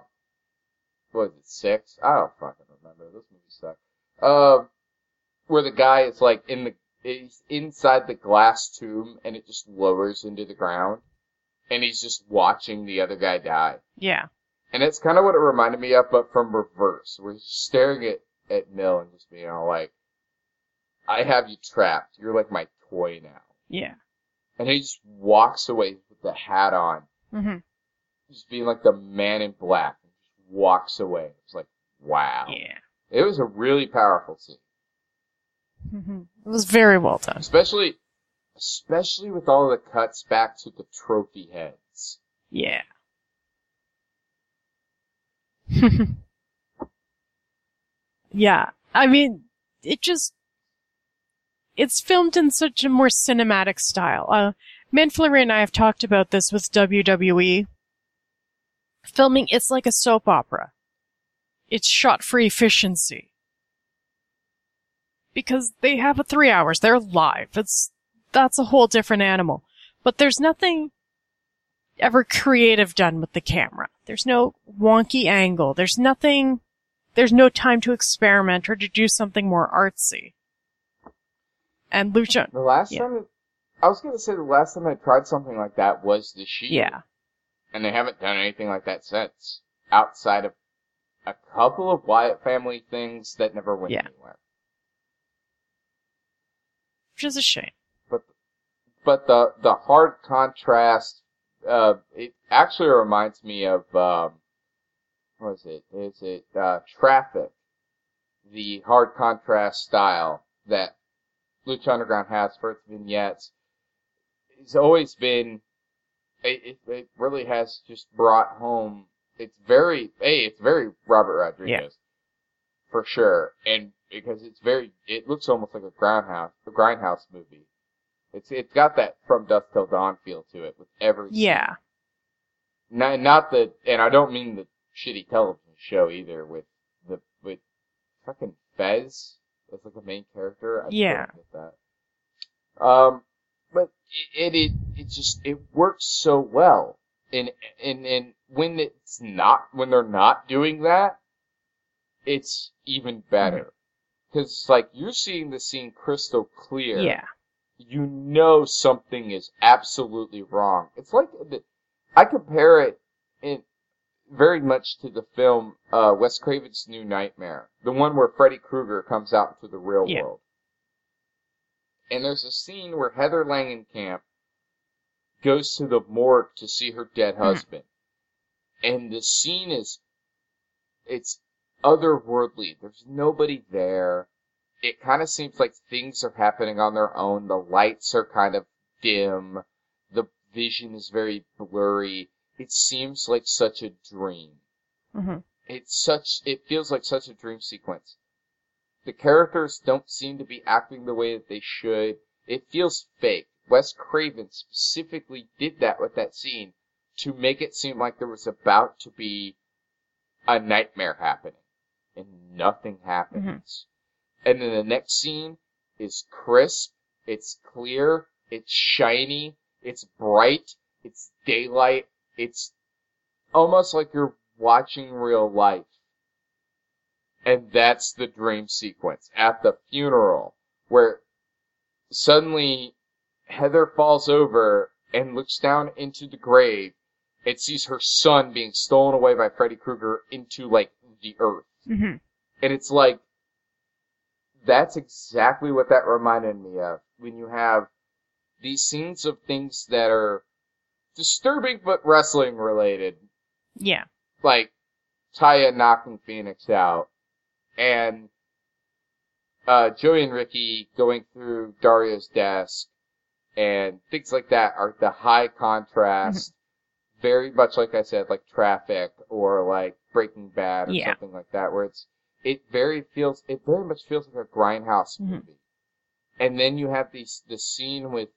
what was it, 6? I don't fucking remember. This movie sucked. Where the guy is like he's inside the glass tomb and it just lowers into the ground and he's just watching the other guy die. Yeah. And it's kind of what it reminded me of, but from reverse, where he's staring at Mill and just being all like, I have you trapped. You're like my toy now. Yeah. And he just walks away with the hat on. Mm-hmm. Just being like the Man in Black. Walks away. It's like, wow. Yeah. It was a really powerful scene. Mm-hmm. It was very well done. Especially with all the cuts back to the trophy heads. Yeah. Yeah. I mean, it's filmed in such a more cinematic style. Manflurry and I have talked about this with WWE. Filming, it's like a soap opera. It's shot for efficiency. Because they have 3 hours. They're live. That's a whole different animal. But there's nothing ever creative done with the camera. There's no wonky angle. There's no time to experiment or to do something more artsy. And Lucha... the last time I tried something like that was The Shield. Yeah. And they haven't done anything like that since, outside of a couple of Wyatt family things that never went anywhere. Which is a shame. But the hard contrast, it actually reminds me of, what is it? Is it Traffic? The hard contrast style that Lucha Underground has for its vignettes. It's always been... It really has just brought home. It's very Robert Rodriguez, for sure, and because it looks almost like a Grindhouse movie. It's got that From Dusk Till Dawn feel to it with everything. Yeah. And I don't mean the shitty television show either with fucking Fez as like the main character. I get that. But it works so well, and when they're not doing that, it's even better, because it's like you're seeing the scene crystal clear. Yeah, you know something is absolutely wrong. It's like I compare it in very much to the film Wes Craven's New Nightmare, the one where Freddy Krueger comes out into the real world. And there's a scene where Heather Langenkamp goes to the morgue to see her dead husband. And the scene is, it's otherworldly. There's nobody there. It kind of seems like things are happening on their own. The lights are kind of dim. The vision is very blurry. It seems like such a dream. Mm-hmm. It feels like such a dream sequence. The characters don't seem to be acting the way that they should. It feels fake. Wes Craven specifically did that with that scene to make it seem like there was about to be a nightmare happening. And nothing happens. Mm-hmm. And then the next scene is crisp. It's clear. It's shiny. It's bright. It's daylight. It's almost like you're watching real life. And that's the dream sequence at the funeral, where suddenly Heather falls over and looks down into the grave and sees her son being stolen away by Freddy Krueger into, like, the earth. Mm-hmm. And it's like, that's exactly what that reminded me of. When you have these scenes of things that are disturbing but wrestling related. Yeah. Like Taya knocking Phoenix out. And Joey and Ricky going through Dario's desk and things like that are the high contrast, mm-hmm. very much like I said, like Traffic or like Breaking Bad or something like that, where it very much feels like a grindhouse movie. Mm-hmm. And then you have the scene with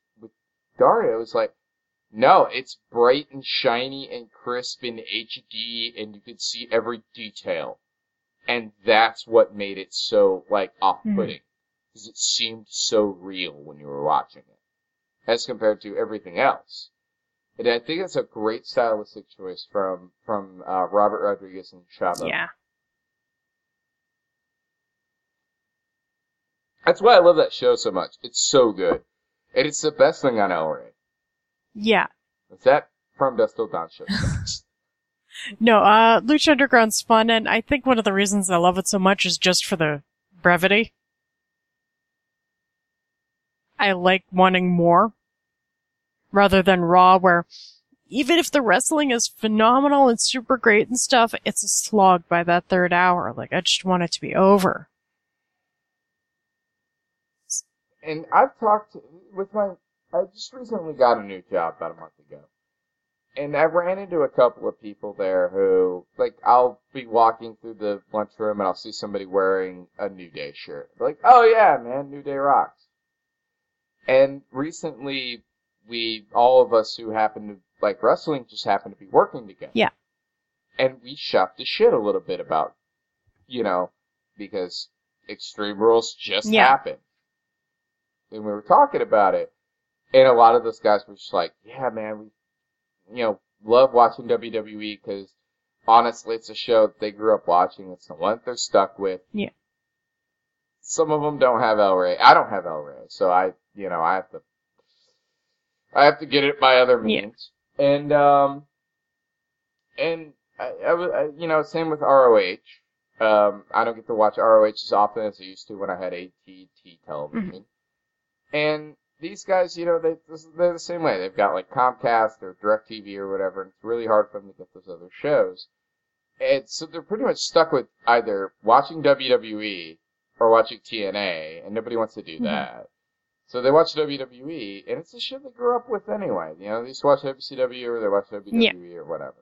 Dario is like, no, it's bright and shiny and crisp and HD and you can see every detail. And that's what made it so, like, off-putting. Because it seemed so real when you were watching it. As compared to everything else. And I think it's a great stylistic choice from Robert Rodriguez and Shyamalan. Yeah. That's why I love that show so much. It's so good. And it's the best thing on El Rey. Yeah. Is that From Dusk Till Dawn show? No, Lucha Underground's fun, and I think one of the reasons I love it so much is just for the brevity. I like wanting more, rather than Raw, where even if the wrestling is phenomenal and super great and stuff, it's a slog by that third hour. Like, I just want it to be over. And I've talked with I just recently got a new job about a month ago. And I ran into a couple of people there who, like, I'll be walking through the lunchroom and I'll see somebody wearing a New Day shirt. They're like, oh yeah, man, New Day rocks. And recently, all of us who happen to like wrestling just happen to be working together. Yeah. And we shot the shit a little bit about, because Extreme Rules just happened. And we were talking about it. And a lot of those guys were just like, yeah, man, we love watching WWE because, honestly, it's a show that they grew up watching. It's the one that they're stuck with. Yeah. Some of them don't have El Rey. I don't have El Rey, so I have to get it by other means. Yeah. And I same with ROH. I don't get to watch ROH as often as I used to when I had AT&T television. Mm-hmm. And these guys, they're the same way. They've got, like, Comcast or DirecTV or whatever, and it's really hard for them to get those other shows. And so they're pretty much stuck with either watching WWE or watching TNA, and nobody wants to do that. Mm-hmm. So they watch WWE, and it's the shit they grew up with anyway. They just watch WCW or they watch WWE or whatever.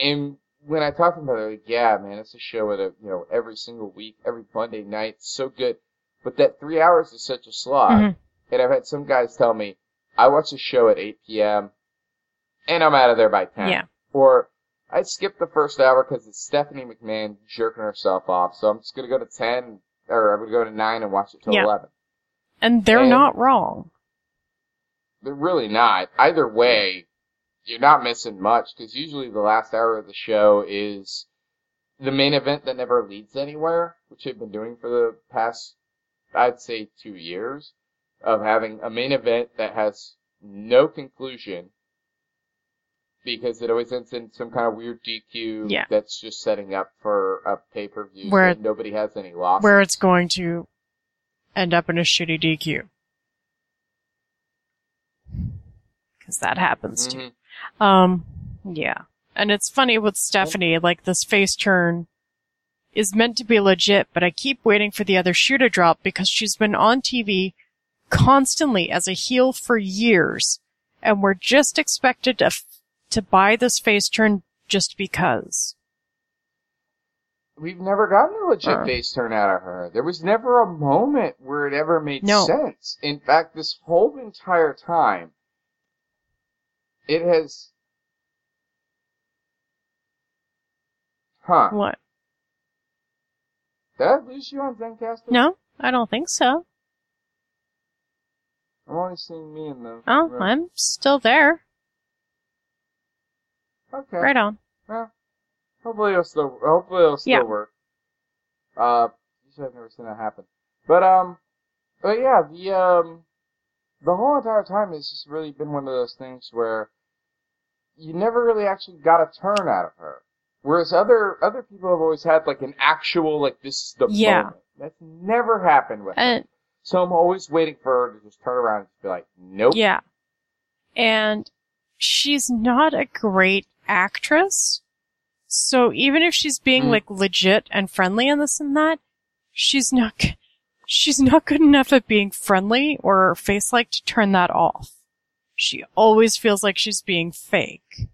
And when I talk to them about it, they're like, yeah, man, it's a show with every single week, every Monday night, so good. But that 3 hours is such a slog, mm-hmm. and I've had some guys tell me, I watch a show at 8 p.m., and I'm out of there by 10. Yeah. Or, I skipped the first hour because it's Stephanie McMahon jerking herself off, so I'm just going to go to 10, or I'm going to go to 9 and watch it till 11. And they're not wrong. They're really not. Either way, you're not missing much, because usually the last hour of the show is the main event that never leads anywhere, which they've been doing for the past, I'd say, 2 years of having a main event that has no conclusion because it always ends in some kind of weird DQ that's just setting up for a pay-per-view where nobody has any losses. Where it's going to end up in a shitty DQ. Because that happens, mm-hmm. too. Yeah. And it's funny with Stephanie, like this face turn is meant to be legit, but I keep waiting for the other shoe to drop because she's been on TV constantly as a heel for years. And we're just expected to buy this face turn just because. We've never gotten a legit face turn out of her. There was never a moment where it ever made sense. In fact, this whole entire time, it has... Huh. What? Did I lose you on Zencastr? No, I don't think so. I'm only seeing me in the... Oh, room. I'm still there. Okay. Right on. Well, hopefully it'll still work. You should have never seen that happen. But yeah, the whole entire time has just really been one of those things where you never really actually got a turn out of her. Whereas other people have always had like an actual, like, this is the moment. That's never happened with her. So I'm always waiting for her to just turn around and just be like, nope. Yeah. And she's not a great actress. So even if she's being like legit and friendly and this and that, she's not good enough at being friendly or face-like to turn that off. She always feels like she's being fake.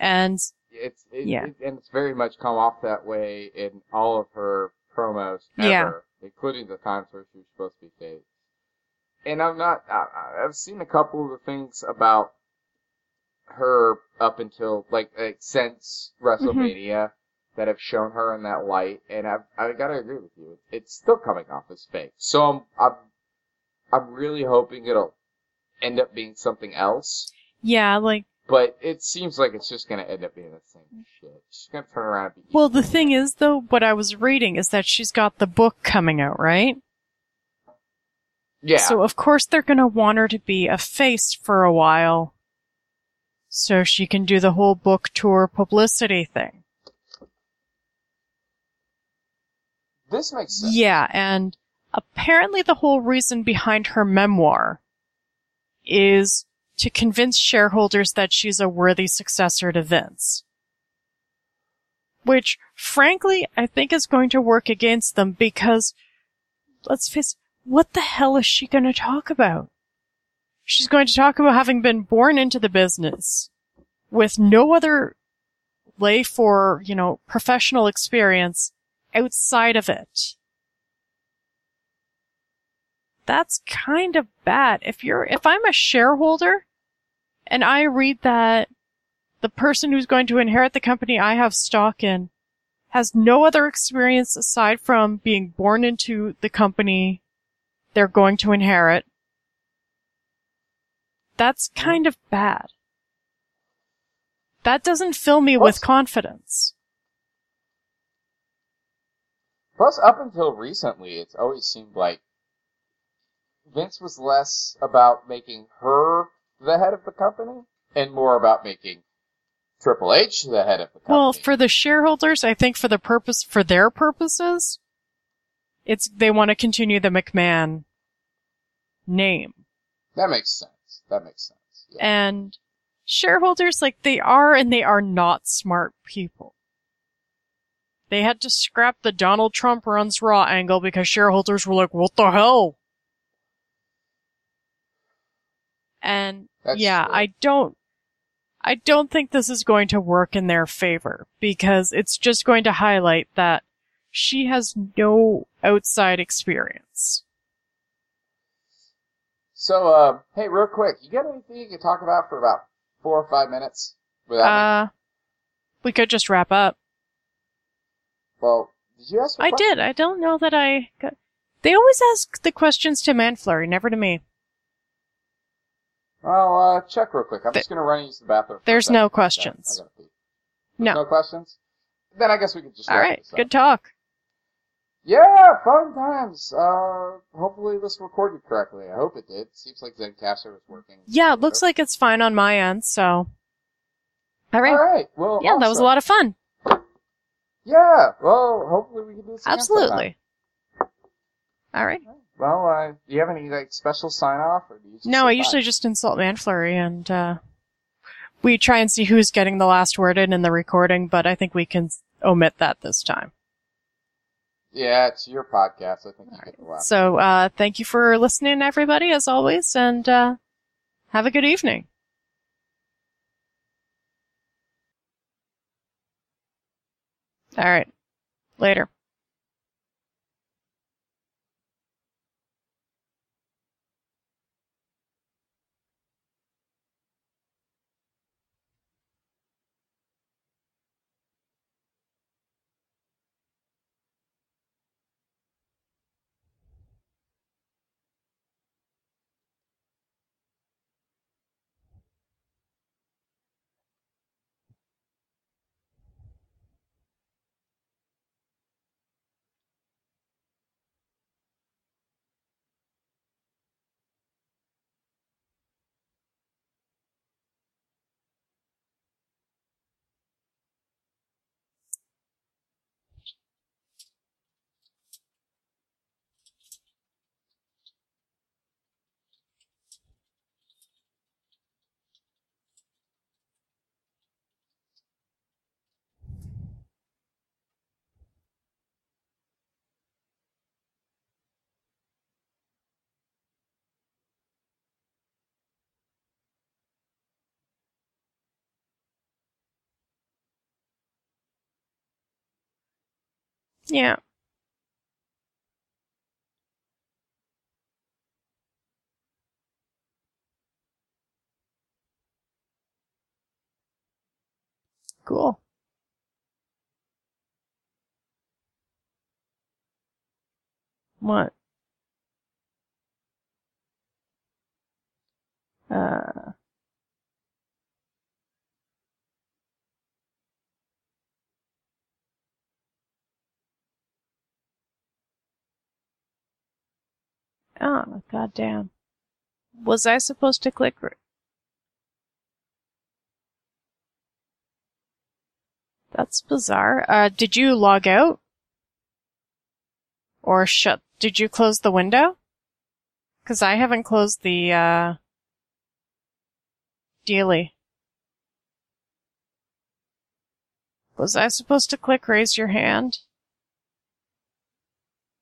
And it's very much come off that way in all of her promos ever, including the times where she was supposed to be fake. And I've seen a couple of the things about her up until, like since WrestleMania that have shown her in that light, and I've got to agree with you. It's still coming off as fake. So I'm really hoping it'll end up being something else. Yeah, like. But it seems like it's just going to end up being the same shit. She's going to turn around and be evil. Well, the thing is, though, what I was reading is that she's got the book coming out, right? Yeah. So, of course, they're going to want her to be a face for a while so she can do the whole book tour publicity thing. This makes sense. Yeah, and apparently the whole reason behind her memoir is... to convince shareholders that she's a worthy successor to Vince. Which, frankly, I think is going to work against them because, let's face it, what the hell is she going to talk about? She's going to talk about having been born into the business with no other lay for, professional experience outside of it. That's kind of bad. If I'm a shareholder and I read that the person who's going to inherit the company I have stock in has no other experience aside from being born into the company they're going to inherit, that's kind of bad. That doesn't fill me with confidence. Plus, up until recently, it's always seemed like Vince was less about making her the head of the company and more about making Triple H the head of the company. Well, for the shareholders, I think for their purposes, they want to continue the McMahon name. That makes sense. Yeah. And shareholders, like, they are and they are not smart people. They had to scrap the Donald Trump runs Raw angle because shareholders were like, what the hell? And That's true. I don't think this is going to work in their favor because it's just going to highlight that she has no outside experience. So, hey, real quick, you got anything you can talk about for about 4 or 5 minutes without me? We could just wrap up. Well, did you ask for questions? I did. I don't know that I got... They always ask the questions to Manflurry, never to me. Well, check real quick. I'm just going to run and use the bathroom. There's no questions. I gotta pee. No questions? Then I guess we could just wrap this up. All right, good talk. Yeah, fun times. Hopefully this recorded correctly. I hope it did. Seems like Zencastr was working. Yeah, it looks like it's fine on my end, so... All right. Well, yeah, that was a lot of fun. Yeah, well, hopefully we can do this again sometime. Absolutely. All right. Well, do you have any special sign-off? Or do you just I usually just insult Manflurry, and we try and see who's getting the last word in the recording, but I think we can omit that this time. Yeah, it's your podcast. I think you get the last. So thank you for listening, everybody, as always, and have a good evening. All right. Later. Yeah. Cool. What? Oh, goddamn. Was I supposed to click? That's bizarre. Did you log out? Or did you close the window? Because I haven't closed the, daily. Was I supposed to click raise your hand?